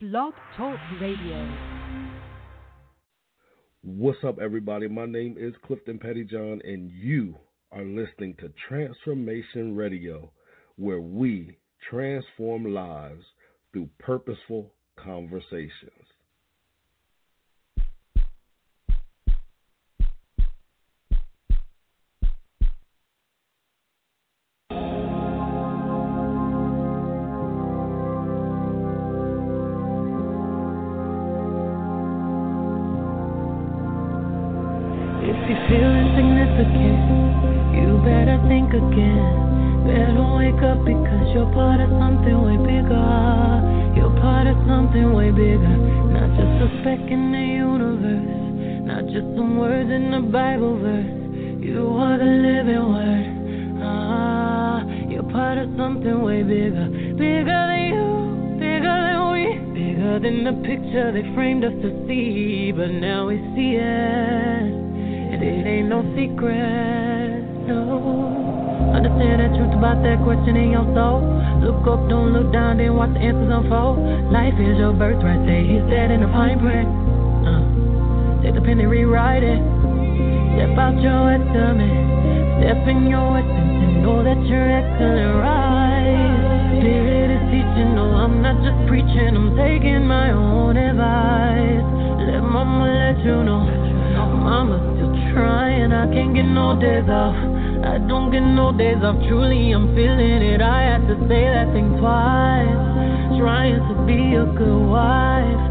Blog Talk Radio. What's up, everybody? My name is Clifton Pettyjohn, and you are listening to Transformation Radio, where we transform lives through purposeful conversations. Life is your birthright, they hit that in the fine print. Take the pen and rewrite it. Step out your estimate, step in your essence, and know that you're excellent, right? Spirit is teaching, no, I'm not just preaching, I'm taking my own advice. Let mama let you know, mama's still trying, I can't get no days off. I don't get no days off, truly, I'm feeling it, I have to say that thing twice. Trying to be a good wife,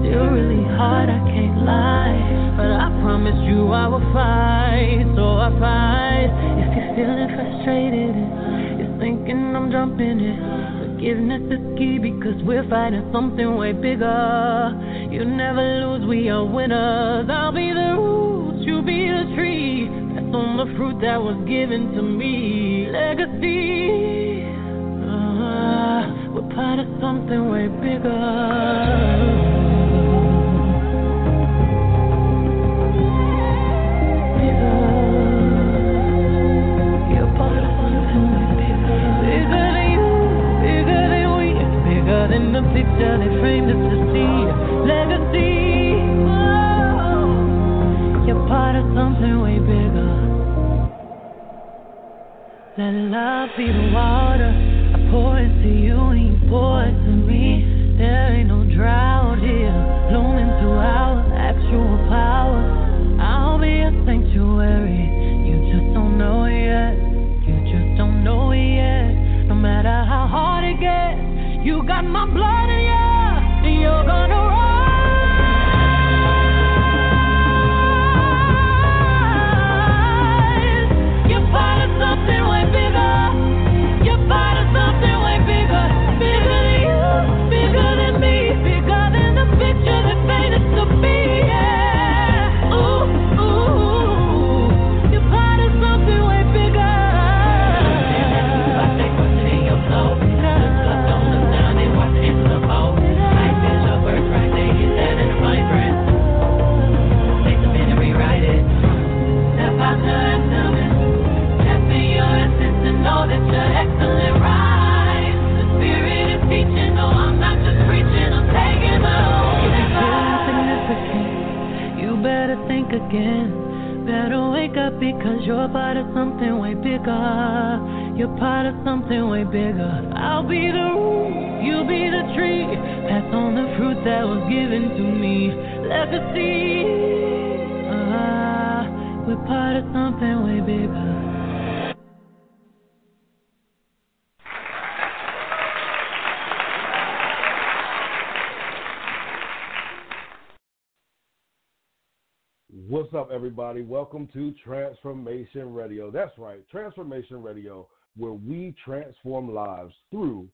still really hard, I can't lie. But I promise you I will fight, so I fight. If you're feeling frustrated, you're thinking I'm jumping in. Forgiveness is key because we're fighting something way bigger. You never lose, we are winners. I'll be the roots, you'll be the tree. That's on the fruit that was given to me. Legacy. We're part of something way bigger. What's up, everybody? Welcome to Transformation Radio. That's right, Transformation Radio, where we transform lives through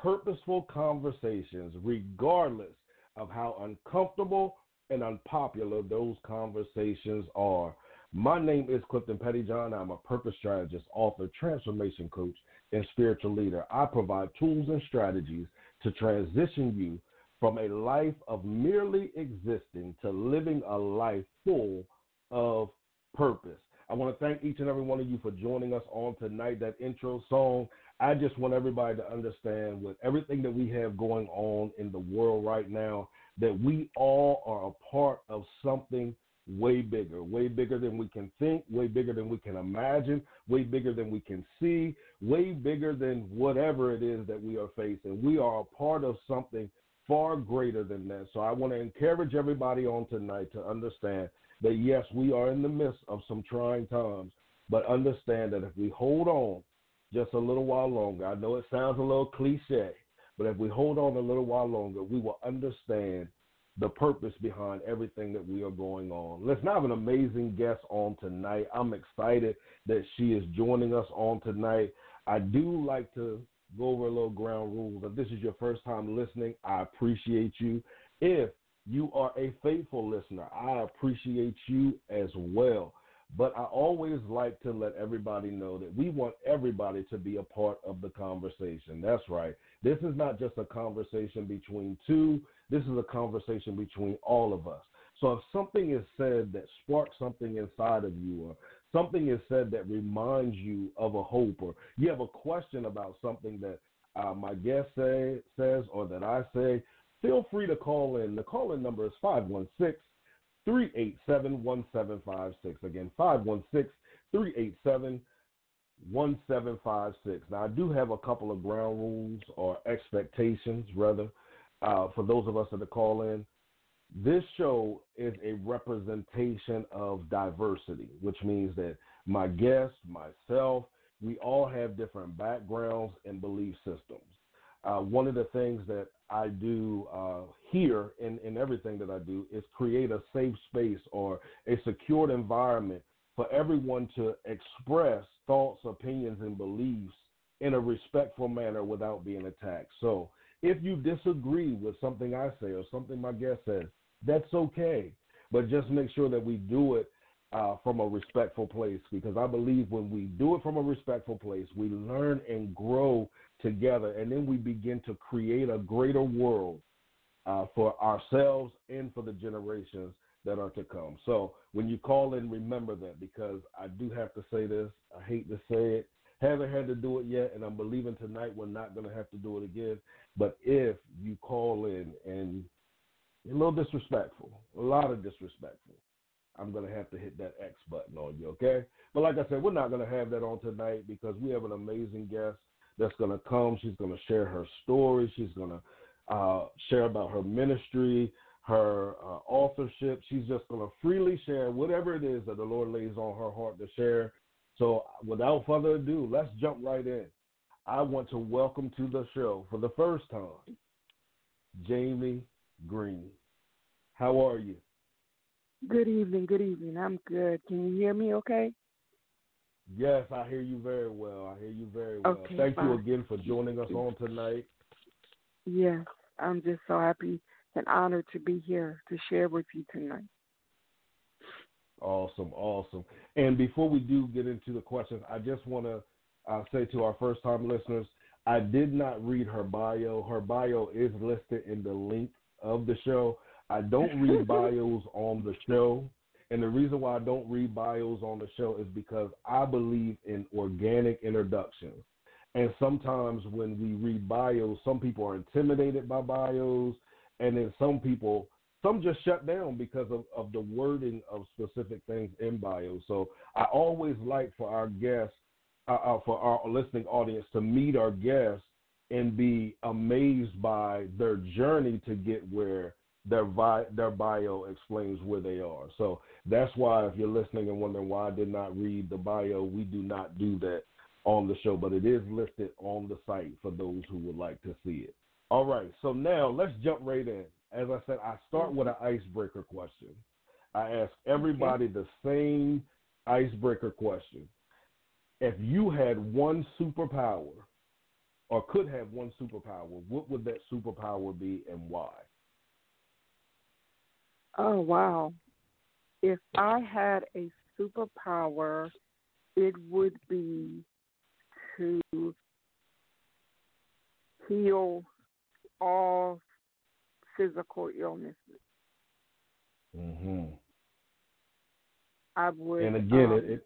purposeful conversations, regardless of how uncomfortable and unpopular those conversations are. My name is Clifton Pettyjohn. I'm a purpose strategist, author, transformation coach, and spiritual leader. I provide tools and strategies to transition you from a life of merely existing to living a life full of purpose. I want to thank each and every one of you for joining us on tonight. That intro song, I just want everybody to understand, with everything that we have going on in the world right now, that we all are a part of something way bigger than we can think, way bigger than we can imagine, way bigger than we can see, way bigger than whatever it is that we are facing. We are a part of something far greater than that. So I want to encourage everybody on tonight to understand that, yes, we are in the midst of some trying times, but understand that if we hold on just a little while longer, I know it sounds a little cliche, but if we hold on a little while longer, we will understand the purpose behind everything that we are going on. Let's now have an amazing guest on tonight. I'm excited that she is joining us on tonight. I do like to go over a little ground rules. If this is your first time listening, I appreciate you. If you are a faithful listener, I appreciate you as well. But I always like to let everybody know that we want everybody to be a part of the conversation. That's right. This is not just a conversation between two. This is a conversation between all of us. So if something is said that sparks something inside of you, or something is said that reminds you of a hope, or you have a question about something that my guest says or that I say, feel free to call in. The call-in number is 516-387-1756. Again, 516-387-1756. Now, I do have a couple of ground rules or expectations, rather, for those of us that are calling in. This show is a representation of diversity, which means that my guest, myself, we all have different backgrounds and belief systems. One of the things that I do here in everything that I do is create a safe space or a secured environment for everyone to express thoughts, opinions, and beliefs in a respectful manner without being attacked. So if you disagree with something I say or something my guest says, that's okay. But just make sure that we do it from a respectful place, because I believe when we do it from a respectful place, we learn and grow together, and then we begin to create a greater world for ourselves and for the generations that are to come. So when you call in, remember that, because I do have to say this. I hate to say it. Haven't had to do it yet, and I'm believing tonight we're not going to have to do it again. But if you call in and you're a little disrespectful, a lot of disrespectful, I'm going to have to hit that X button on you, okay? But like I said, we're not going to have that on tonight, because we have an amazing guest that's going to come. She's going to share her story. She's going to share about her ministry, her authorship. She's just going to freely share whatever it is that the Lord lays on her heart to share. So without further ado, let's jump right in. I want to welcome to the show for the first time, Jamesina Greene. How are you? Good evening, good evening. I'm good. Can you hear me okay? Yes, I hear you very well. I hear you very well. Okay, Thank you again for joining us on tonight. Yes, I'm just so happy and honored to be here to share with you tonight. Awesome, awesome. And before we do get into the questions, I just want to say to our first-time listeners, I did not read her bio. Her bio is listed in the link of the show. I don't read bios on the show. And the reason why I don't read bios on the show is because I believe in organic introductions. And sometimes when we read bios, some people are intimidated by bios, and then some just shut down because of the wording of specific things in bios. So I always like for our guests, for our listening audience, to meet our guests and be amazed by their journey to get where their bio explains where they are. So that's why, if you're listening and wondering why I did not read the bio, we do not do that on the show, but it is listed on the site for those who would like to see it. All right, so now let's jump right in. As I said, I start with an icebreaker question. I ask everybody the same icebreaker question. If you had one superpower, or could have one superpower, what would that superpower be and why? Oh, wow. If I had a superpower, it would be to heal all physical illnesses. Mm-hmm. I would. And again, it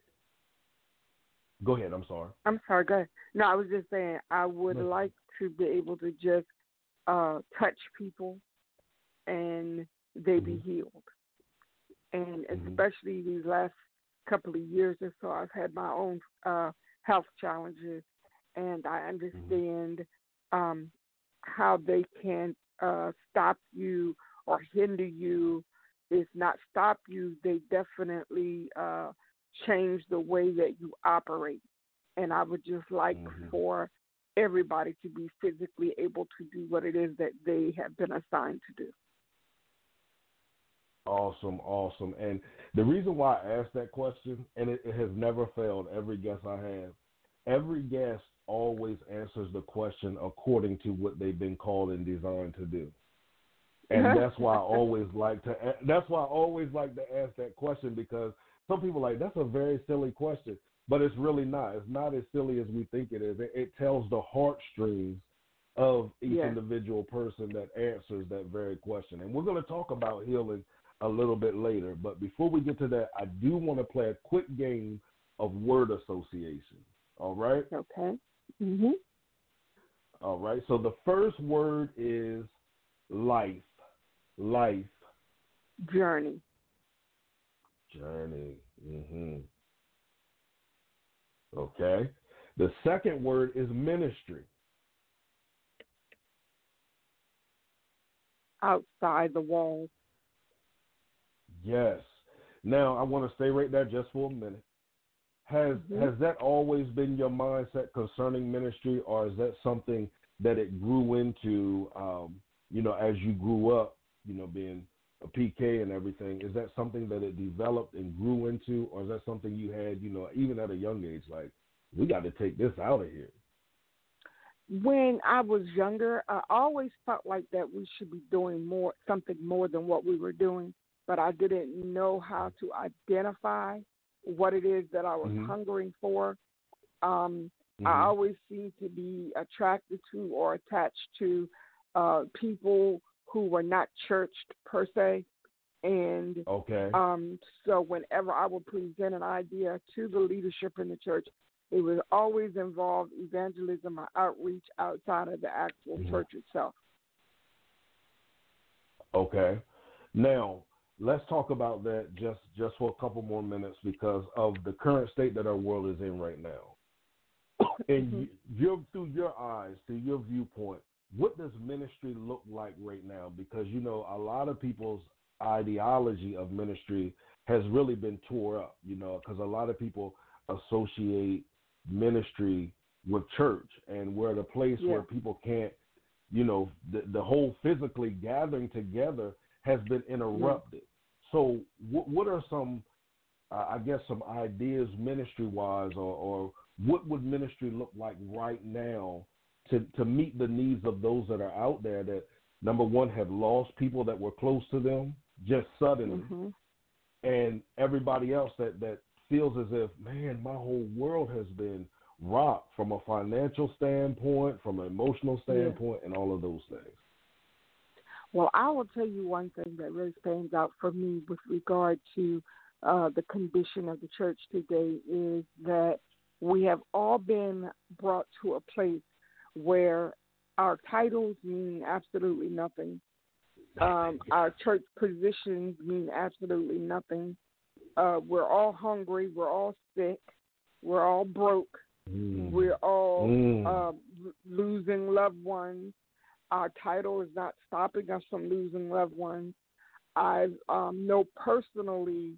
Go ahead. I'm sorry. I'm sorry. Go ahead. No, I was just saying I would like to be able to just touch people and they be healed. And especially these last couple of years or so, I've had my own health challenges, and I understand how they can stop you or hinder you. It's not stop you. They definitely change the way that you operate. And I would just like for everybody to be physically able to do what it is that they have been assigned to do. Awesome, awesome. And the reason why I asked that question, and it has never failed, every guest I have, every guest always answers the question according to what they've been called and designed to do. And that's why I always like to ask that question, because some people are like, that's a very silly question, but it's really not. It's not as silly as we think it is. It tells the heartstrings of each individual person that answers that very question. And we're going to talk about healing a little bit later, but before we get to that, I do want to play a quick game of word association. All right? Okay. Mm-hmm. All right. So the first word is life. Life. Journey. Journey. Mm-hmm. Okay. The second word is ministry. Outside the walls. Yes. Now, I want to stay right there just for a minute. Has that always been your mindset concerning ministry, or is that something that it grew into, as you grew up, being a PK and everything? Is that something that it developed and grew into, or is that something you had, even at a young age, like, we got to take this out of here? When I was younger, I always felt like that we should be doing something more than what we were doing, but I didn't know how to identify what it is that I was hungering for. I always seemed to be attracted to or attached to people who were not churched per se. And so whenever I would present an idea to the leadership in the church, it was always involved evangelism or outreach outside of the actual church itself. Okay. Now, let's talk about that just for a couple more minutes because of the current state that our world is in right now. And you, through your eyes, through your viewpoint, what does ministry look like right now? Because, a lot of people's ideology of ministry has really been tore up, because a lot of people associate ministry with church, and we're at a place where people can't, the whole physically gathering together has been interrupted. So what are some, some ideas ministry-wise, or what would ministry look like right now to meet the needs of those that are out there that, number one, have lost people that were close to them just suddenly, and everybody else that feels as if, man, my whole world has been rocked from a financial standpoint, from an emotional standpoint, and all of those things? Well, I will tell you one thing that really stands out for me with regard to the condition of the church today is that we have all been brought to a place where our titles mean absolutely nothing. Our church positions mean absolutely nothing. We're all hungry. We're all sick. We're all broke. We're all losing loved ones. Our title is not stopping us from losing loved ones. I know personally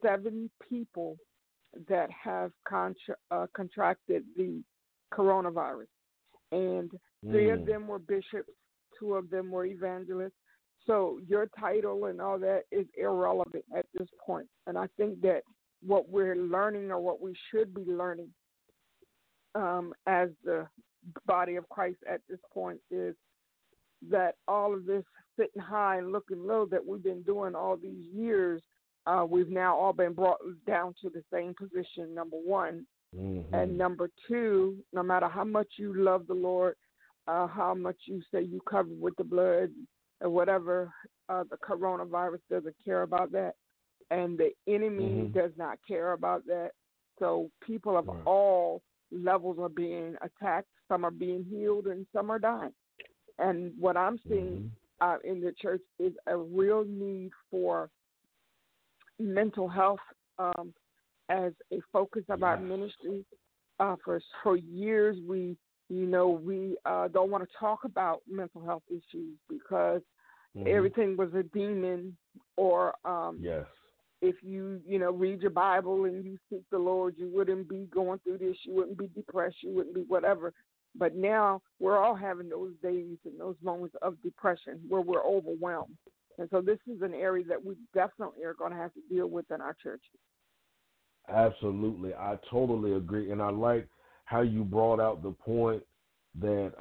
7 people that have contracted the coronavirus, and 3 of them were bishops, 2 of them were evangelists. So your title and all that is irrelevant at this point. And I think that what we're learning, or what we should be learning as the body of Christ at this point, is that all of this sitting high and looking low that we've been doing all these years, we've now all been brought down to the same position, number one. And number two, no matter how much you love the Lord, how much you say you covered with the blood, or whatever, the coronavirus doesn't care about that, and the enemy does not care about that, So people of all levels are being attacked. Some are being healed and some are dying. And what I'm seeing in the church is a real need for mental health as a focus of our ministry. For years, we don't want to talk about mental health issues because everything was a demon. Or if you read your Bible and you seek the Lord, you wouldn't be going through this. You wouldn't be depressed. You wouldn't be whatever. But now we're all having those days and those moments of depression where we're overwhelmed. And so this is an area that we definitely are going to have to deal with in our churches. Absolutely. I totally agree. And I like how you brought out the point that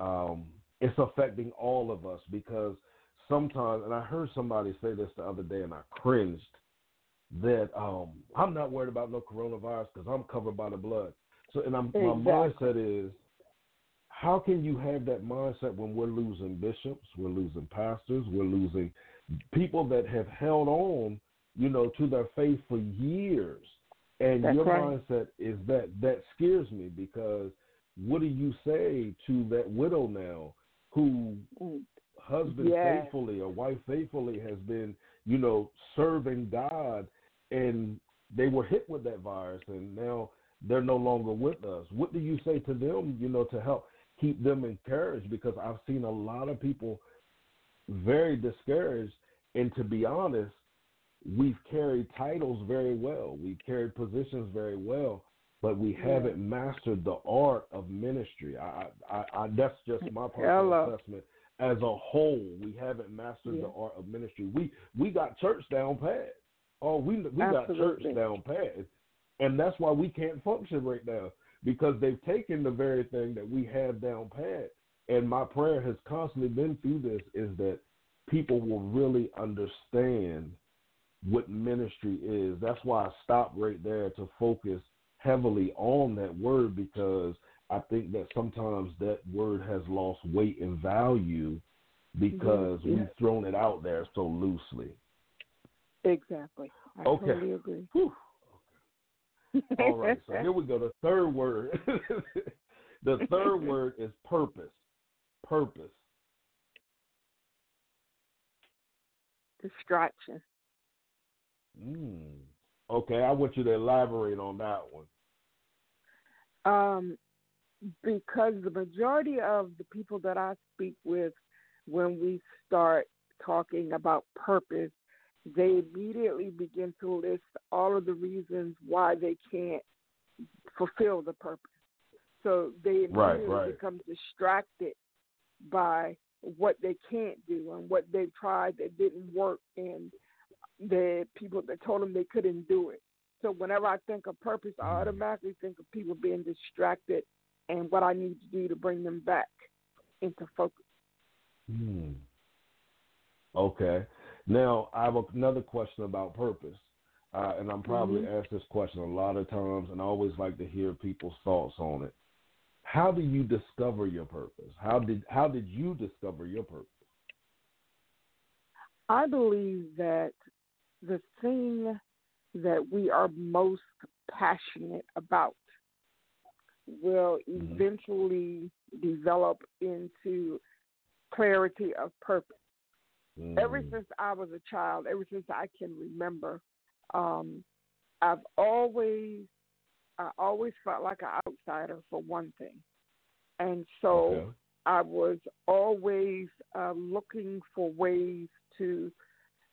it's affecting all of us, because sometimes, and I heard somebody say this the other day and I cringed, that I'm not worried about no coronavirus because I'm covered by the blood. So, and my mindset is, how can you have that mindset when we're losing bishops, we're losing pastors, we're losing people that have held on, to their faith for years? And that's your mindset is that scares me, because what do you say to that widow now who husband faithfully or wife faithfully has been, serving God, and they were hit with that virus and now they're no longer with us? What do you say to them, to help keep them encouraged? Because I've seen a lot of people very discouraged, and to be honest, we've carried titles very well, we've carried positions very well, but we haven't mastered the art of ministry. I that's just my personal assessment. As a whole, we haven't mastered the art of ministry. We got church down pat. Oh, we got church down pat, and that's why we can't function right now, because they've taken the very thing that we have down pat. And my prayer has constantly been through this is that people will really understand what ministry is. That's why I stopped right there to focus heavily on that word, because I think that sometimes that word has lost weight and value because we've thrown it out there so loosely. Exactly. I totally agree. Whew. Okay. All right, so here we go. The third word. The third word is purpose. Purpose. Distraction. Okay, I want you to elaborate on that one. Because the majority of the people that I speak with, when we start talking about purpose, they immediately begin to list all of the reasons why they can't fulfill the purpose. So they immediately become distracted by what they can't do and what they tried that didn't work, and the people that told them they couldn't do it. So whenever I think of purpose, I automatically think of people being distracted and what I need to do to bring them back into focus. Okay. Now, I have another question about purpose, and I'm probably asked this question a lot of times, and I always like to hear people's thoughts on it. How do you discover your purpose? How did you discover your purpose? I believe that the thing that we are most passionate about will eventually develop into clarity of purpose. Ever since I was a child, ever since I can remember, I always felt like an outsider, for one thing. And so I was always looking for ways to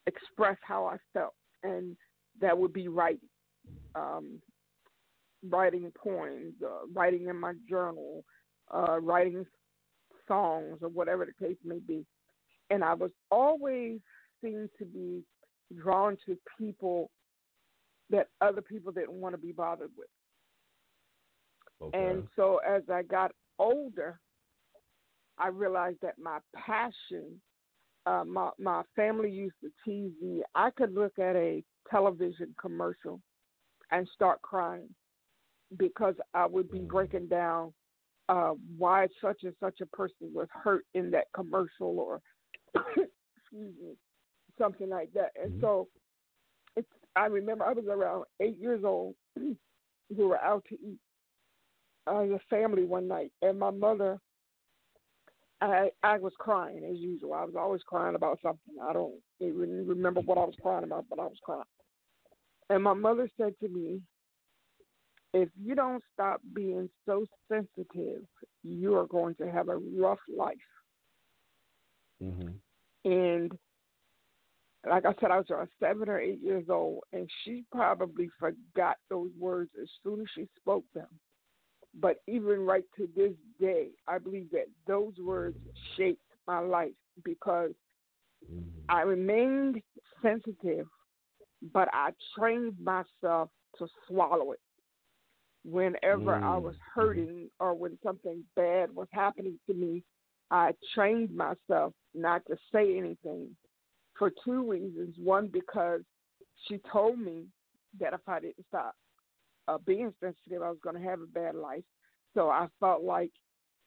express how I felt, and that would be writing. Writing poems, writing in my journal, writing songs, or whatever the case may be. And I was always seemed to be drawn to people that other people didn't want to be bothered with. And so as I got older, I realized that my passion, my family used to tease me. I could look at a television commercial and start crying, because I would be breaking down why such and such a person was hurt in that commercial, or excuse me, something like that. And so I remember I was around 8 years old, we were out to eat as a family one night, and my mother, I was crying as usual. I was always crying about something. I don't even remember what I was crying about, but I was crying. And my mother said to me, if you don't stop being so sensitive, you are going to have a rough life. Mm-hmm. And like I said, I was around 7 or 8 years old, and she probably forgot those words as soon as she spoke them. But even right to this day, I believe that those words shaped my life because I remained sensitive, but I trained myself to swallow it. Whenever I was hurting or when something bad was happening to me, I trained myself not to say anything for two reasons. One, because she told me that if I didn't stop being sensitive, I was going to have a bad life. So I felt like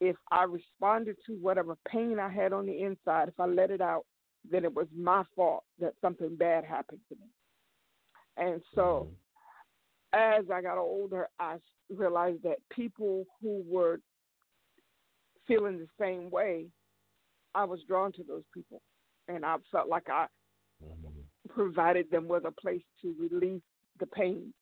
if I responded to whatever pain I had on the inside, if I let it out, then it was my fault that something bad happened to me. And so as I got older, I realized that people who were feeling the same way, I was drawn to those people. And I felt like I provided them with a place to release the pain.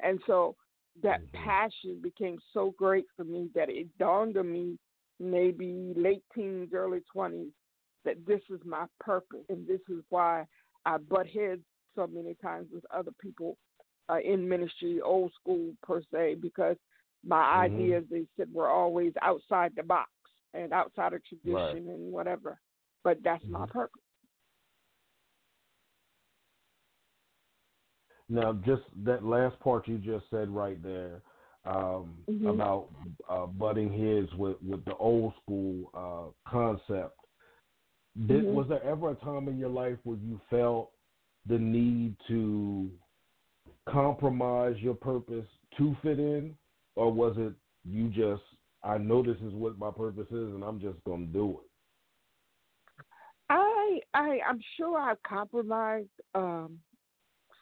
And so that passion became so great for me that it dawned on me maybe late teens, early 20s, that this is my purpose. And this is why I butt heads so many times with other people in ministry, old school per se, because my ideas, they said, were always outside the box and outside of tradition and whatever. But that's my purpose. Now, just that last part you just said right there about butting heads with the old school concept. Was there ever a time in your life where you felt the need to compromise your purpose to fit in? Or was it you just, I know this is what my purpose is and I'm just going to do it? I'm sure I've compromised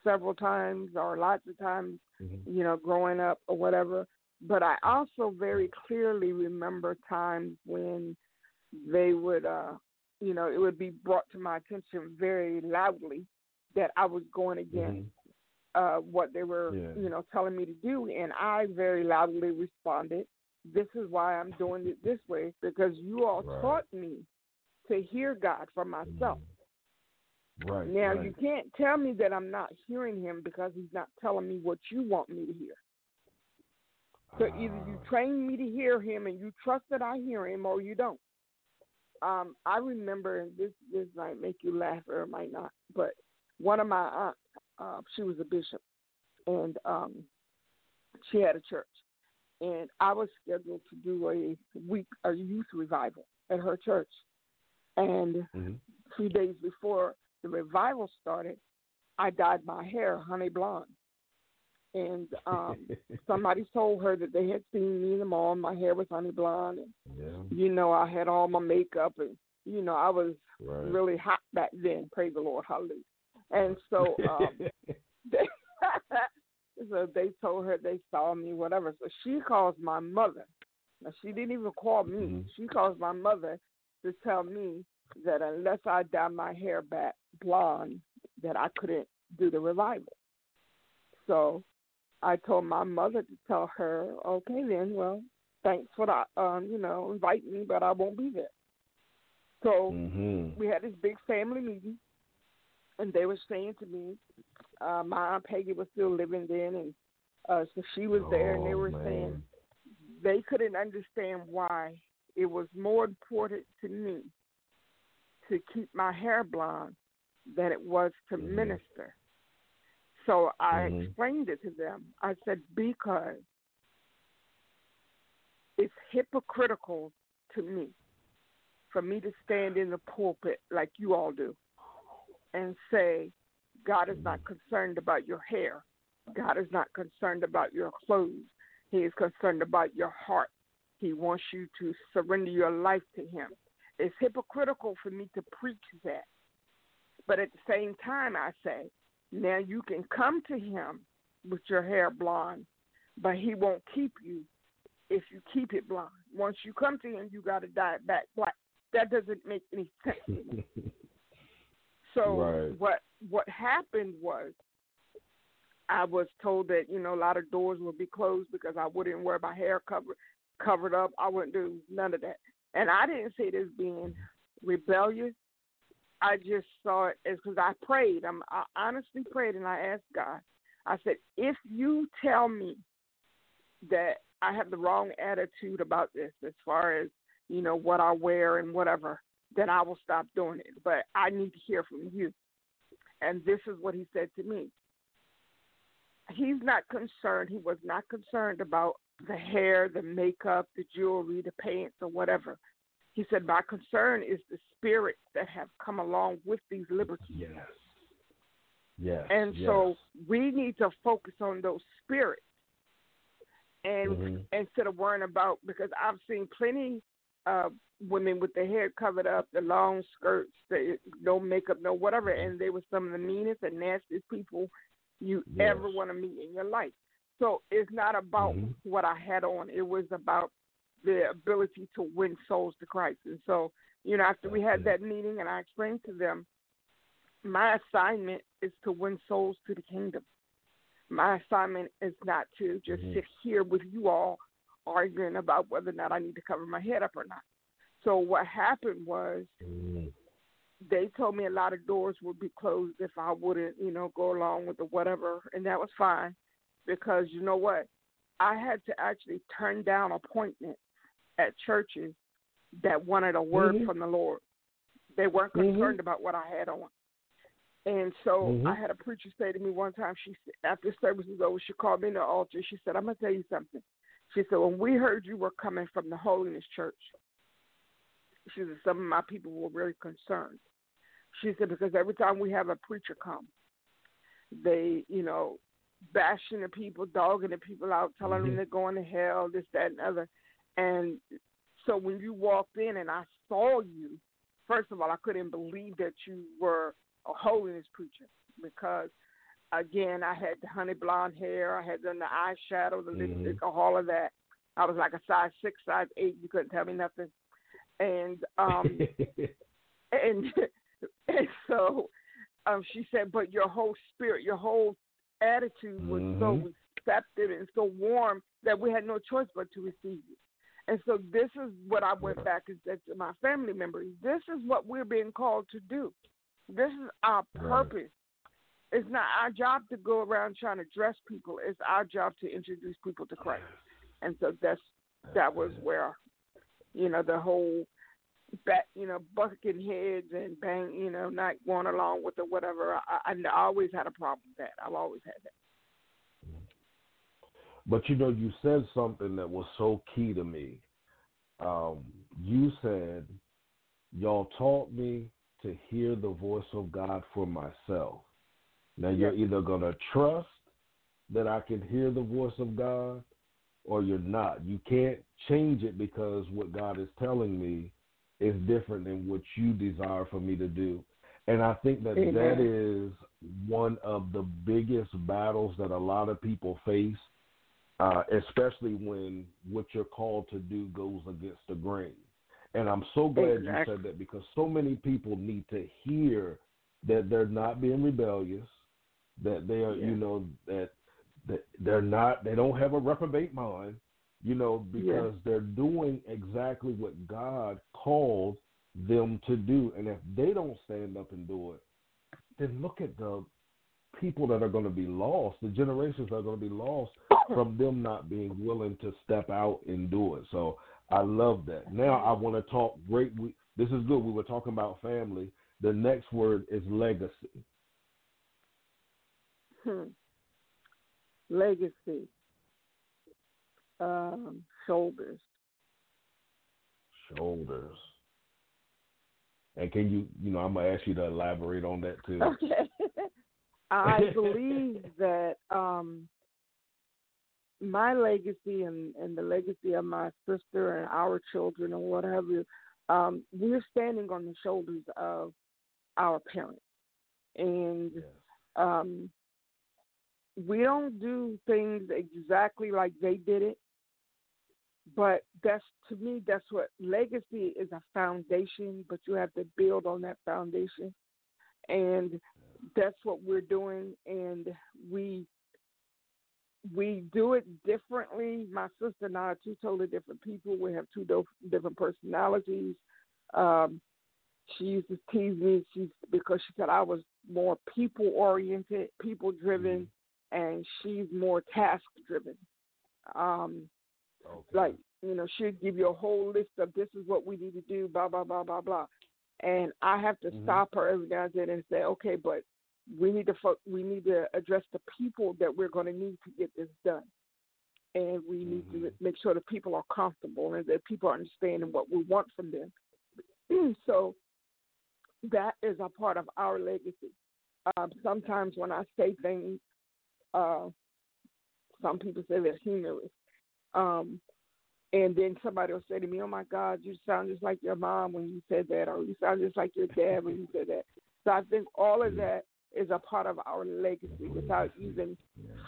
several times or lots of times, you know, growing up or whatever. But I also very clearly remember times when they would, you know, it would be brought to my attention very loudly that I was going against what they were, you know, telling me to do. And I very loudly responded, this is why I'm doing it this way, because you all taught me to hear God for myself. Right. Now, you can't tell me that I'm not hearing him because he's not telling me what you want me to hear. So either you train me to hear him and you trust that I hear him, or you don't. I remember, this might make you laugh or it might not, but one of my aunts, she was a bishop, and she had a church. And I was scheduled to do a youth revival at her church. And a few days before the revival started, I dyed my hair honey blonde. And somebody told her that they had seen me in the mall. My hair was honey blonde. And, you know, I had all my makeup. And, you know, I was really hot back then. Praise the Lord. Hallelujah. And so, so they told her they saw me, whatever. So she calls my mother. Now, she didn't even call me. She calls my mother to tell me that unless I dye my hair back blonde, that I couldn't do the revival. So I told my mother to tell her, okay then, well, thanks for the, you know, invite me, but I won't be there. So we had this big family meeting, and they were saying to me, my Aunt Peggy was still living then, and so she was there, and they were saying they couldn't understand why it was more important to me to keep my hair blonde than it was to minister. So I explained it to them. I said, because it's hypocritical to me for me to stand in the pulpit like you all do and say, God is not concerned about your hair. God is not concerned about your clothes. He is concerned about your heart. He wants you to surrender your life to him. It's hypocritical for me to preach that. But at the same time, I say, now you can come to him with your hair blonde, But he won't keep you if you keep it blind. Once you come to him, you got to dye it back black. That doesn't make any sense. So right. What happened was I was told that, you know, a lot of doors would be closed because I wouldn't wear my hair covered up. I wouldn't do none of that. And I didn't see this being rebellious. I just saw it as because I prayed. I honestly prayed and I asked God. I said, if you tell me that I have the wrong attitude about this as far as, you know, what I wear and whatever, then I will stop doing it. But I need to hear from you. And this is what he said to me. He's not concerned. He was not concerned about the hair, the makeup, the jewelry, the pants, or whatever. He said, my concern is the spirits that have come along with these liberties. Yes. Yes. And yes. So we need to focus on those spirits. And instead of worrying about, because I've seen plenty of women with their hair covered up, the long skirts, no makeup, no whatever, and they were some of the meanest and nastiest people you yes. ever want to meet in your life. So it's not about what I had on. It was about the ability to win souls to Christ. And so, you know, after we had that meeting and I explained to them, my assignment is to win souls to the kingdom. My assignment is not to just sit here with you all arguing about whether or not I need to cover my head up or not. So what happened was they told me a lot of doors would be closed if I wouldn't, you know, go along with the whatever. And that was fine because, you know what, I had to actually turn down appointments at churches that wanted a word from the Lord. They weren't concerned about what I had on. And so I had a preacher say to me one time, she said, after service was over, she called me in the altar. She said, I'm going to tell you something. She said, when we heard you were coming from the Holiness Church, she said, some of my people were really concerned. She said, because every time we have a preacher come, they, you know, bashing the people, dogging the people out, telling them they're going to hell, this, that, and other. And so when you walked in and I saw you, first of all, I couldn't believe that you were a holiness preacher because, again, I had the honey blonde hair. I had done the eyeshadow, the lipstick, all of that. I was like a size 6, size 8. You couldn't tell me nothing. And and so she said, but your whole spirit, your whole attitude was so receptive and so warm that we had no choice but to receive you. And so this is what I went back and said to my family members. This is what we're being called to do. This is our purpose. Right. It's not our job to go around trying to dress people. It's our job to introduce people to Christ. And so that was where, you know, the whole back, you know, bucking heads and bang, you know, not going along with the whatever. I always had a problem with that. I've always had that. But, you know, you said something that was so key to me. You said, y'all taught me to hear the voice of God for myself. Now you're either going to trust that I can hear the voice of God or you're not. You can't change it because what God is telling me is different than what you desire for me to do. And I think that that is one of the biggest battles that a lot of people face, especially when what you're called to do goes against the grain. And I'm so glad you said that because so many people need to hear that they're not being rebellious, that they are, you know, that they're not, they don't have a reprobate mind, you know, because they're doing exactly what God called them to do. And if they don't stand up and do it, then look at the people that are going to be lost, the generations that are going to be lost from them not being willing to step out and do it. So I love that. Now I want to talk this is good. We were talking about family. The next word is legacy. Legacy. Shoulders. Shoulders. And can you know, I'm going to ask you to elaborate on that too. Okay. I believe that my legacy and the legacy of my sister and our children and what have you, we're standing on the shoulders of our parents. And we don't do things exactly like they did it, but that's, to me, that's what legacy is, a foundation, but you have to build on that foundation. And that's what we're doing. And we do it differently. My sister and I are two totally different people. We have two different personalities. She used to tease me because she said I was more people-oriented, people-driven, and she's more task-driven. Okay. Like, you know, she'd give you a whole list of this is what we need to do, blah, blah, blah, blah, blah. And I have to stop her every now and then and say, okay, but we need to address the people that we're going to need to get this done. And we need to make sure that people are comfortable and that people are understanding what we want from them. So that is a part of our legacy. Sometimes when I say things, some people say they're humorous. And then somebody will say to me, oh, my God, you sound just like your mom when you said that, or you sound just like your dad when you said that. So I think all of that is a part of our legacy without even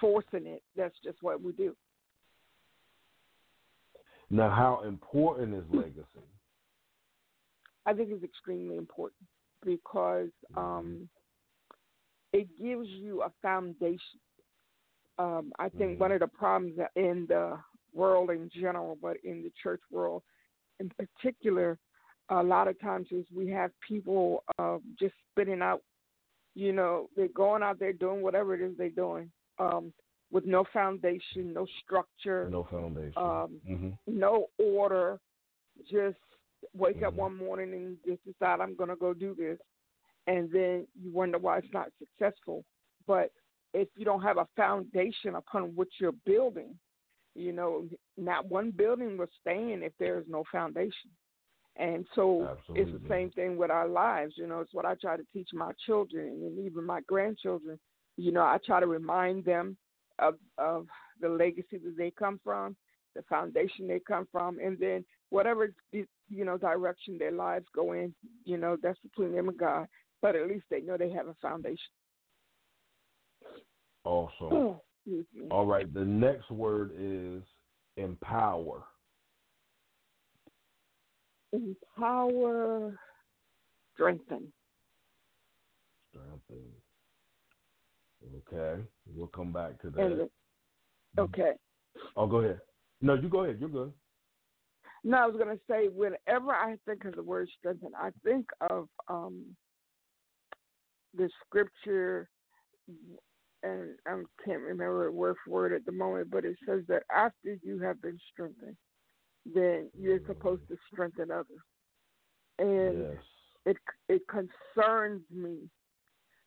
forcing it. That's just what we do. Now, how important is legacy? I think it's extremely important because it gives you a foundation. I think one of the problems in the world in general, but in the church world in particular, a lot of times is we have people just spitting out, you know, they're going out there doing whatever it is they're doing with no foundation, no structure, no order, just wake up one morning and just decide I'm going to go do this. And then you wonder why it's not successful. But if you don't have a foundation upon which you're building, you know, not one building will stand if there is no foundation. And so it's the same thing with our lives. You know, it's what I try to teach my children and even my grandchildren. You know, I try to remind them of the legacy that they come from, the foundation they come from, and then whatever, you know, direction their lives go in, you know, that's between them and God. But at least they know they have a foundation. Awesome. All right, the next word is empower. Empower, strengthen. Okay, we'll come back to that. Okay. Oh, go ahead. No, you go ahead. You're good. No, I was going to say, whenever I think of the word strengthen, I think of the scripture, and I can't remember it word for word at the moment, but it says that after you have been strengthened, then you're supposed to strengthen others. And it concerns me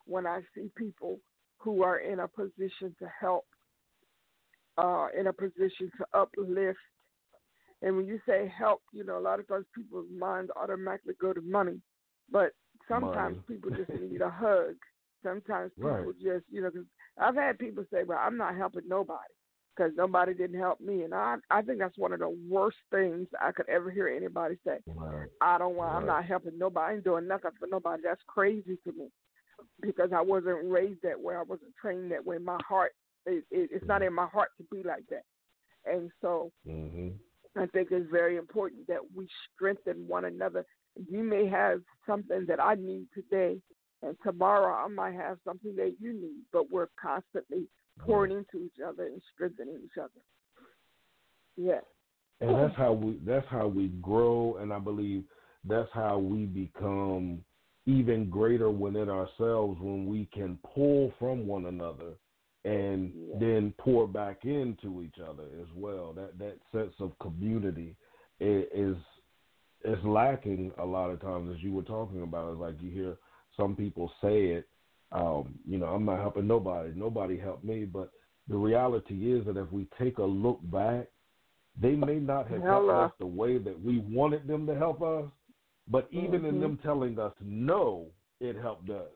when I see people who are in a position to help, in a position to uplift. And when you say help, you know, a lot of times people's minds automatically go to money. But sometimes people just need a hug. Sometimes people just, you know, 'cause I've had people say, well, I'm not helping nobody because nobody didn't help me. And I think that's one of the worst things I could ever hear anybody say. I'm not helping nobody. I ain't doing nothing for nobody. That's crazy to me because I wasn't raised that way. I wasn't trained that way. My heart, it's not in my heart to be like that. And so I think it's very important that we strengthen one another. You may have something that I need today, and tomorrow I might have something that you need, but we're constantly pouring into each other and strengthening each other. Yeah. And that's how we grow, and I believe that's how we become even greater within ourselves when we can pull from one another and then pour back into each other as well. That sense of community is lacking a lot of times, as you were talking about. It's like you hear some people say it, you know, I'm not helping nobody. Nobody helped me. But the reality is that if we take a look back, they may not have helped us the way that we wanted them to help us. But even in them telling us no, it helped us.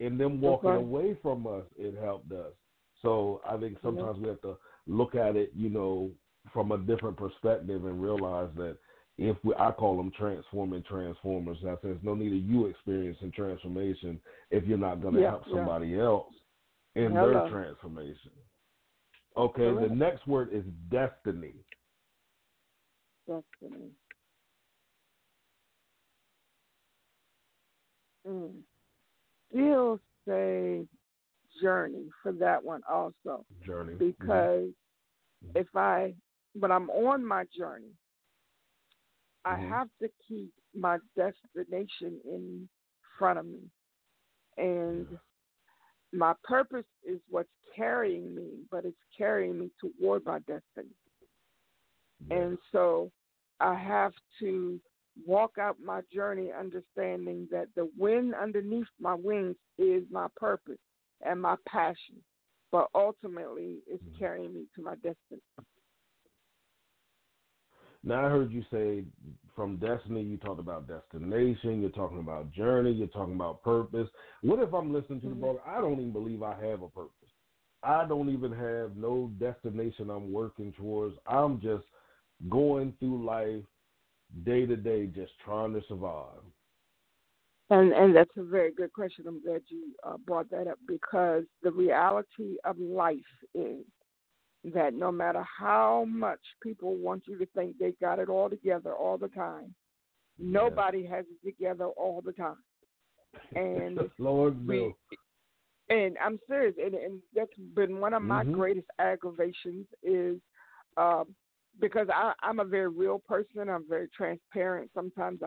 In them walking away from us, it helped us. So I think sometimes we have to look at it, you know, from a different perspective and realize that if I call them transforming transformers. And I say there's no need of you experiencing transformation if you're not going to help somebody else. in their transformation. Okay, the next word is destiny. Destiny. Still say journey for that one also. Journey. Because but I'm on my journey. I have to keep my destination in front of me. And my purpose is what's carrying me, but it's carrying me toward my destiny. And so I have to walk out my journey understanding that the wind underneath my wings is my purpose and my passion, but ultimately it's carrying me to my destiny. Now I heard you say from destiny, you talked about destination, you're talking about journey, you're talking about purpose. What if I'm listening to the blog? I don't even believe I have a purpose. I don't even have no destination I'm working towards. I'm just going through life day to day, just trying to survive. And that's a very good question. I'm glad you brought that up, because the reality of life is that no matter how much people want you to think they got it all together all the time, nobody has it together all the time. And Lord, no. And I'm serious. And that's been one of my greatest aggravations is because I'm a very real person. I'm very transparent. Sometimes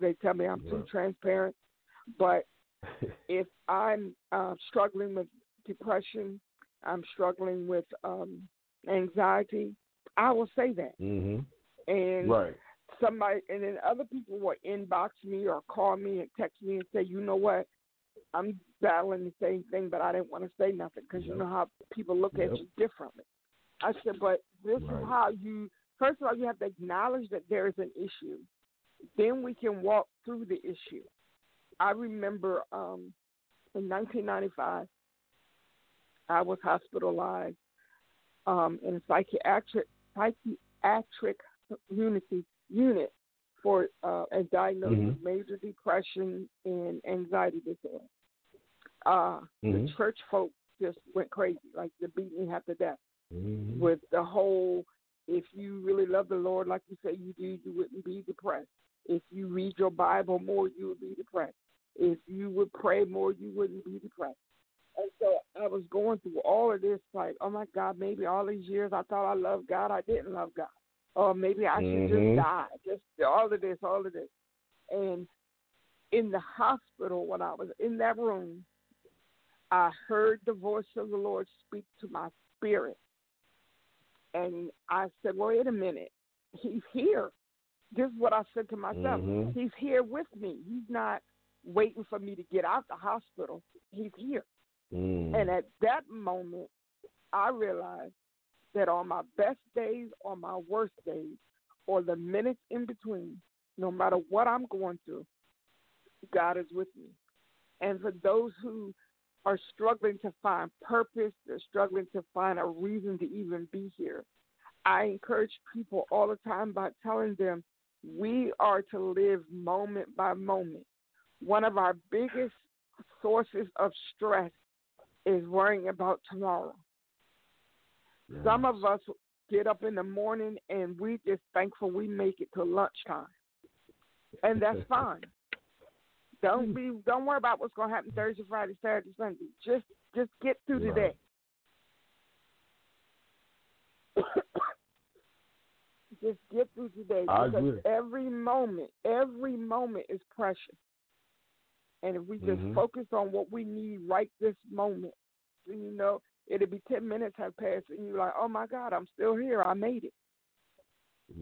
they tell me I'm too transparent. But if I'm struggling with depression, I'm struggling with anxiety, I will say that. And somebody, and then other people will inbox me or call me and text me and say, you know what, I'm battling the same thing, but I didn't want to say nothing because you know how people look at you differently. I said, but this is how you, first of all, you have to acknowledge that there is an issue. Then we can walk through the issue. I remember in 1995, I was hospitalized in a psychiatric unit for and diagnosed with major depression and anxiety disorder. The church folk just went crazy, like the beating half to death with the whole, if you really love the Lord like you say you do, you wouldn't be depressed. If you read your Bible more, you would be depressed. If you would pray more, you wouldn't be depressed. And so I was going through all of this, like, oh, my God, maybe all these years I thought I loved God, I didn't love God. Or maybe I should just die, just all of this. And in the hospital, when I was in that room, I heard the voice of the Lord speak to my spirit. And I said, well, wait a minute, he's here. This is what I said to myself. He's here with me. He's not waiting for me to get out the hospital. He's here. And at that moment, I realized that on my best days, on my worst days, or the minutes in between, no matter what I'm going through, God is with me. And for those who are struggling to find purpose, they're struggling to find a reason to even be here, I encourage people all the time by telling them we are to live moment by moment. One of our biggest sources of stress is worrying about tomorrow. Some of us get up in the morning and we just thankful we make it to lunchtime. And that's fine. Don't worry about what's going to happen Thursday, Friday, Saturday, Sunday. Just get through today. Just get through today. Because every moment is precious. And if we just focus on what we need right this moment, then you know, it'll be 10 minutes have passed and you're like, oh my God, I'm still here. I made it.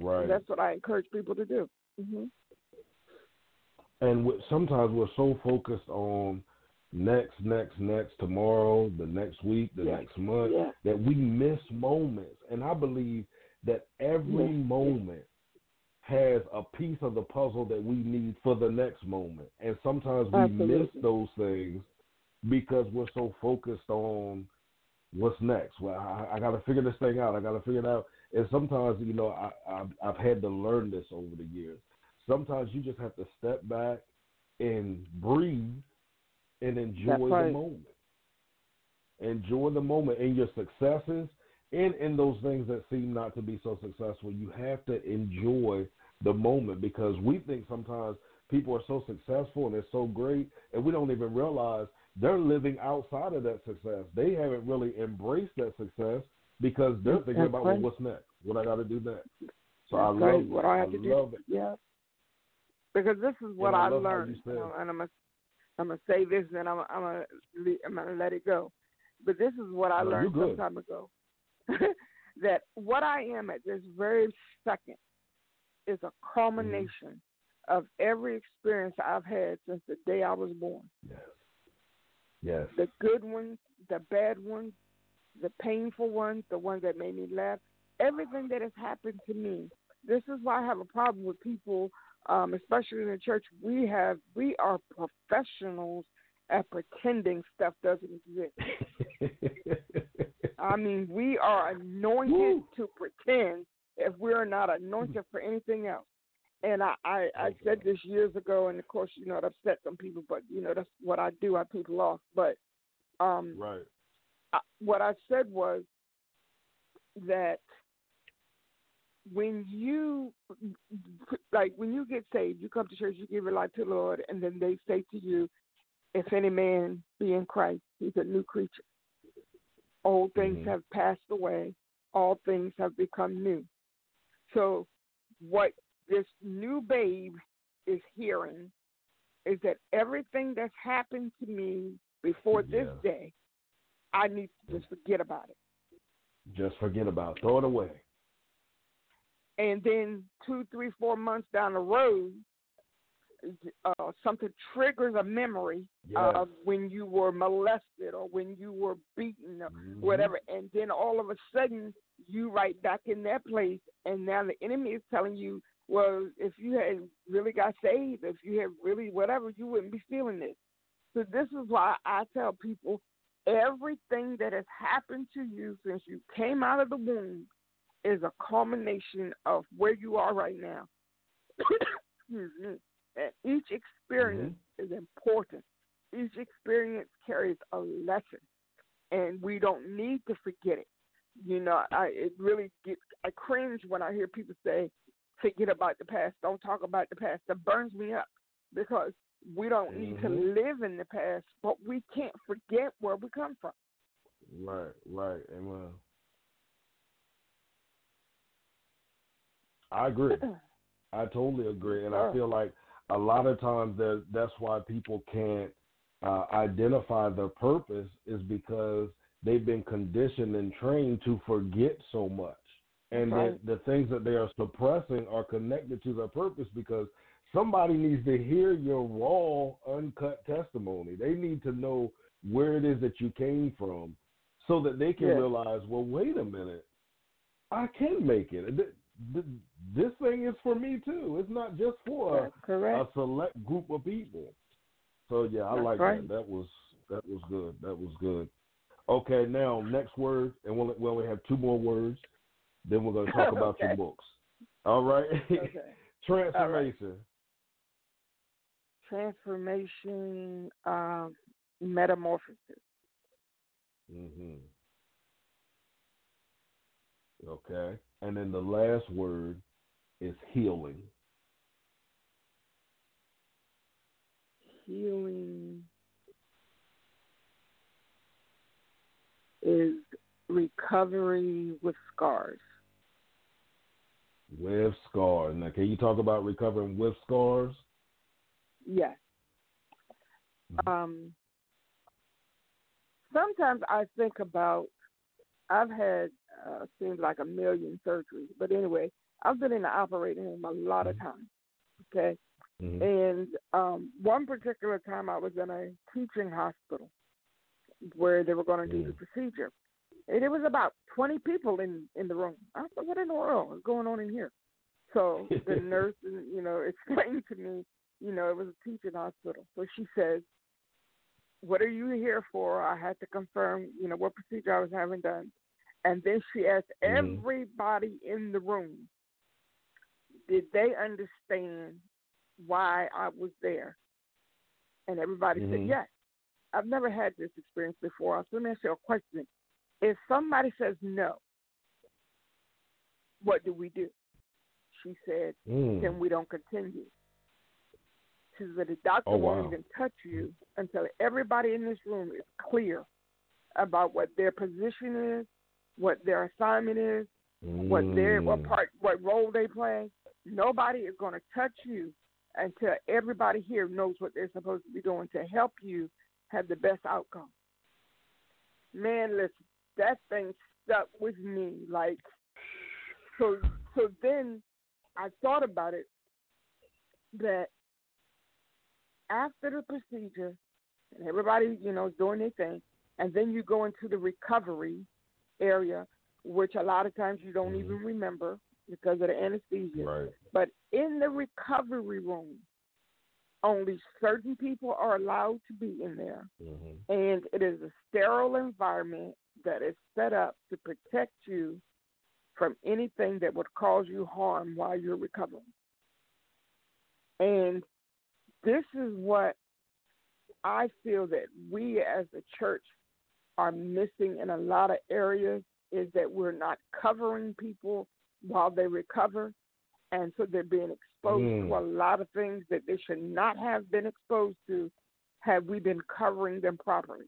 Right. And that's what I encourage people to do. And sometimes we're so focused on next, tomorrow, the next week, the next month, that we miss moments. And I believe that every moment has a piece of the puzzle that we need for the next moment. And sometimes we miss those things because we're so focused on what's next. Well, I got to figure this thing out. I got to figure it out. And sometimes, you know, I've had to learn this over the years. Sometimes you just have to step back and breathe and enjoy the moment. Enjoy the moment in your successes and in those things that seem not to be so successful. You have to enjoy the moment, because we think sometimes people are so successful and they're so great, and we don't even realize they're living outside of that success. They haven't really embraced that success because they're thinking about, well, what's next? What I got to do next? So I love it. What I have to do. Yeah. Because this is what I learned, and I'm gonna say this, and I'm gonna let it go. But this is what I learned some time ago, that what I am at this very second is a culmination of every experience I've had since the day I was born. Yes. Yes. The good ones, the bad ones, the painful ones, the ones that made me laugh. Everything that has happened to me. This is why I have a problem with people, especially in the church. We are professionals at pretending stuff doesn't exist. I mean, we are anointed to pretend if we are not anointed for anything else. And I said this years ago, and of course, you know, it upset some people, but, you know, that's what I do. I people off. But right. What I said was that when you get saved, you come to church, you give your life to the Lord, and then they say to you, if any man be in Christ, he's a new creature. Old things have passed away. All things have become new. So what this new babe is hearing is that everything that's happened to me before this day, I need to just forget about it. Just forget about it. Throw it away. And then 2, 3, 4 months down the road, something triggers a memory of when you were molested or when you were beaten or whatever, and then all of a sudden you right back in that place, and now the enemy is telling you, well, if you had really got saved, if you had really whatever, you wouldn't be feeling this. So this is why I tell people, everything that has happened to you since you came out of the womb is a culmination of where you are right now. And each experience is important. Each experience carries a lesson, and we don't need to forget it. You know, I cringe when I hear people say, forget about the past, don't talk about the past. That burns me up, because we don't need to live in the past, but we can't forget where we come from. Right, and well, I agree. I totally agree, and I feel like a lot of times that's why people can't identify their purpose, is because they've been conditioned and trained to forget so much. And the things that they are suppressing are connected to their purpose, because somebody needs to hear your raw, uncut testimony. They need to know where it is that you came from, so that they can realize, well, wait a minute, I can make it. This thing is for me too. It's not just for a select group of people. So yeah, I like that. That was good. That was good. Okay, now next word, and we only have 2 more words. Then we're going to talk about your books. All right. Okay. Transformation. All right. Transformation, metamorphosis. Okay. And then the last word is healing. Healing is recovery with scars. With scars. Now, can you talk about recovering with scars? Yes. Sometimes I think about, I've had seems like a million surgeries, but anyway, I've been in the operating room a lot of times. Okay, and one particular time I was in a teaching hospital where they were going to do the procedure, and it was about 20 people in the room. I said, "What in the world is going on in here?" So the nurse, you know, explained to me, you know, it was a teaching hospital. So she says, "What are you here for?" I had to confirm, you know, what procedure I was having done. And then she asked everybody in the room, did they understand why I was there? And everybody said yes. I've never had this experience before. So let me ask you a question. If somebody says no, what do? She said, then we don't continue. She said, the doctor won't even touch you until everybody in this room is clear about what their position is, what their assignment is, what role they play. Nobody is going to touch you until everybody here knows what they're supposed to be doing to help you have the best outcome. Man, listen, that thing stuck with me. Like, so then I thought about it, that after the procedure and everybody, is doing their thing, and then you go into the recovery area, which a lot of times you don't even remember because of the anesthesia. Right. But in the recovery room, only certain people are allowed to be in there. Mm-hmm. And it is a sterile environment that is set up to protect you from anything that would cause you harm while you're recovering. And this is what I feel that we as a church are missing in a lot of areas, is that we're not covering people while they recover. And so they're being exposed to a lot of things that they should not have been exposed to had we been covering them properly.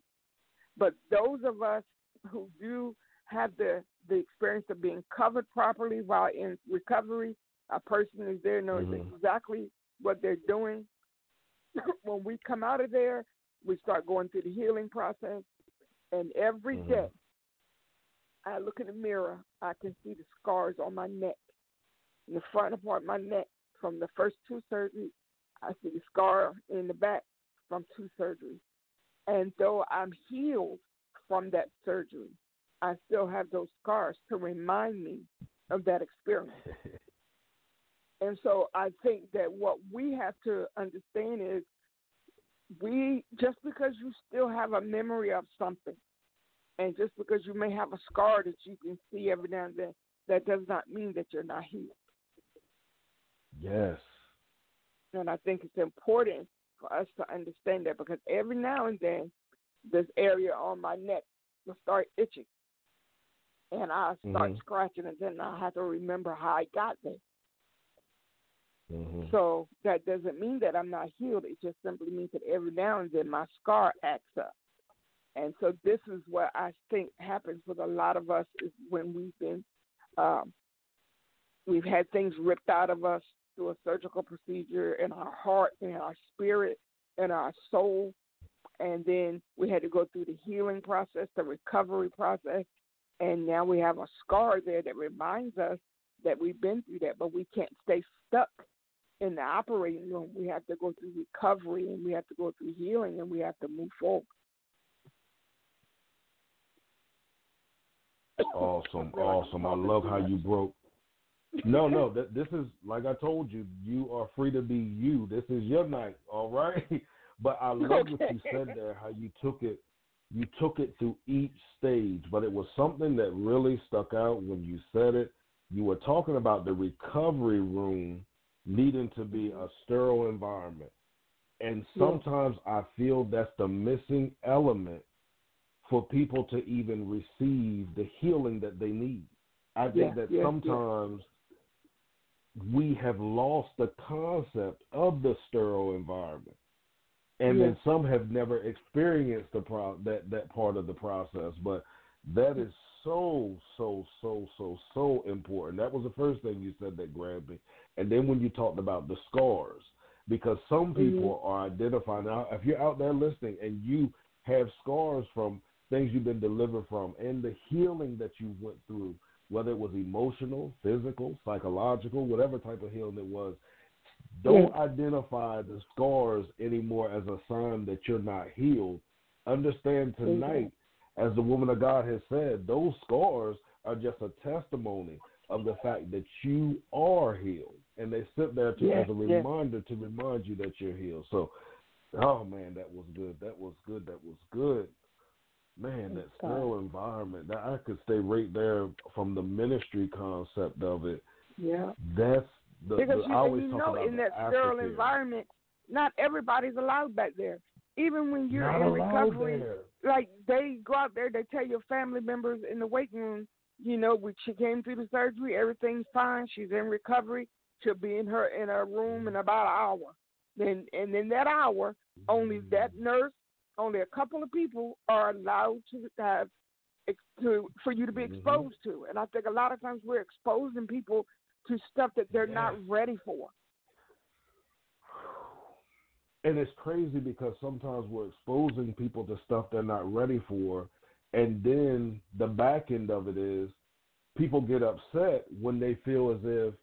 But those of us who do have the experience of being covered properly while in recovery, a person is there, knows exactly what they're doing. When we come out of there, we start going through the healing process. And every day I look in the mirror, I can see the scars on my neck, in the front part of my neck from the first two surgeries. I see the scar in the back from two surgeries. And though I'm healed from that surgery, I still have those scars to remind me of that experience. And so I think that what we have to understand is, just because you still have a memory of something, and just because you may have a scar that you can see every now and then, that does not mean that you're not healed. Yes. And I think it's important for us to understand that, because every now and then this area on my neck will start itching, and I'll start scratching, and then I have to remember how I got there. Mm-hmm. So that doesn't mean that I'm not healed. It just simply means that every now and then my scar acts up. And so this is what I think happens with a lot of us, is when we've had things ripped out of us through a surgical procedure, in our heart, in our spirit, in our soul. And then we had to go through the healing process, the recovery process. And now we have a scar there that reminds us that we've been through that, but we can't stay stuck in the operating room. We have to go through recovery, and we have to go through healing, and we have to move forward. Awesome. I love how you broke. No, this is, like I told you, you are free to be you. This is your night, all right? But I love what you said there, how you took it. You took it through each stage, but it was something that really stuck out when you said it. You were talking about the recovery room needing to be a sterile environment. And sometimes I feel that's the missing element for people to even receive the healing that they need. I think that sometimes we have lost the concept of the sterile environment. And then some have never experienced that part of the process. But that is so important. That was the first thing you said that grabbed me. And then when you talked about the scars, because some people are identifying. Now, if you're out there listening and you have scars from things you've been delivered from and the healing that you went through, whether it was emotional, physical, psychological, whatever type of healing it was, don't identify the scars anymore as a sign that you're not healed. Understand tonight, as the woman of God has said, those scars are just a testimony of the fact that you are healed. And they sit there as a reminder to remind you that you're healed. So, oh, man, that was good. Man, that sterile environment, that I could stay right there from the ministry concept of it. Yeah. That's the, because I always talk about in that sterile environment, not everybody's allowed back there. even when you're not in recovery, like they go out there, they tell your family members in the waiting room, you know, she came through the surgery, everything's fine, she's in recovery, she'll be in her room in about an hour. Then and in that hour, only that nurse, only a couple of people are allowed to have for you to be exposed to. And I think a lot of times we're exposing people to stuff that they're not ready for. And it's crazy because sometimes we're exposing people to stuff they're not ready for, and then the back end of it is people get upset when they feel as if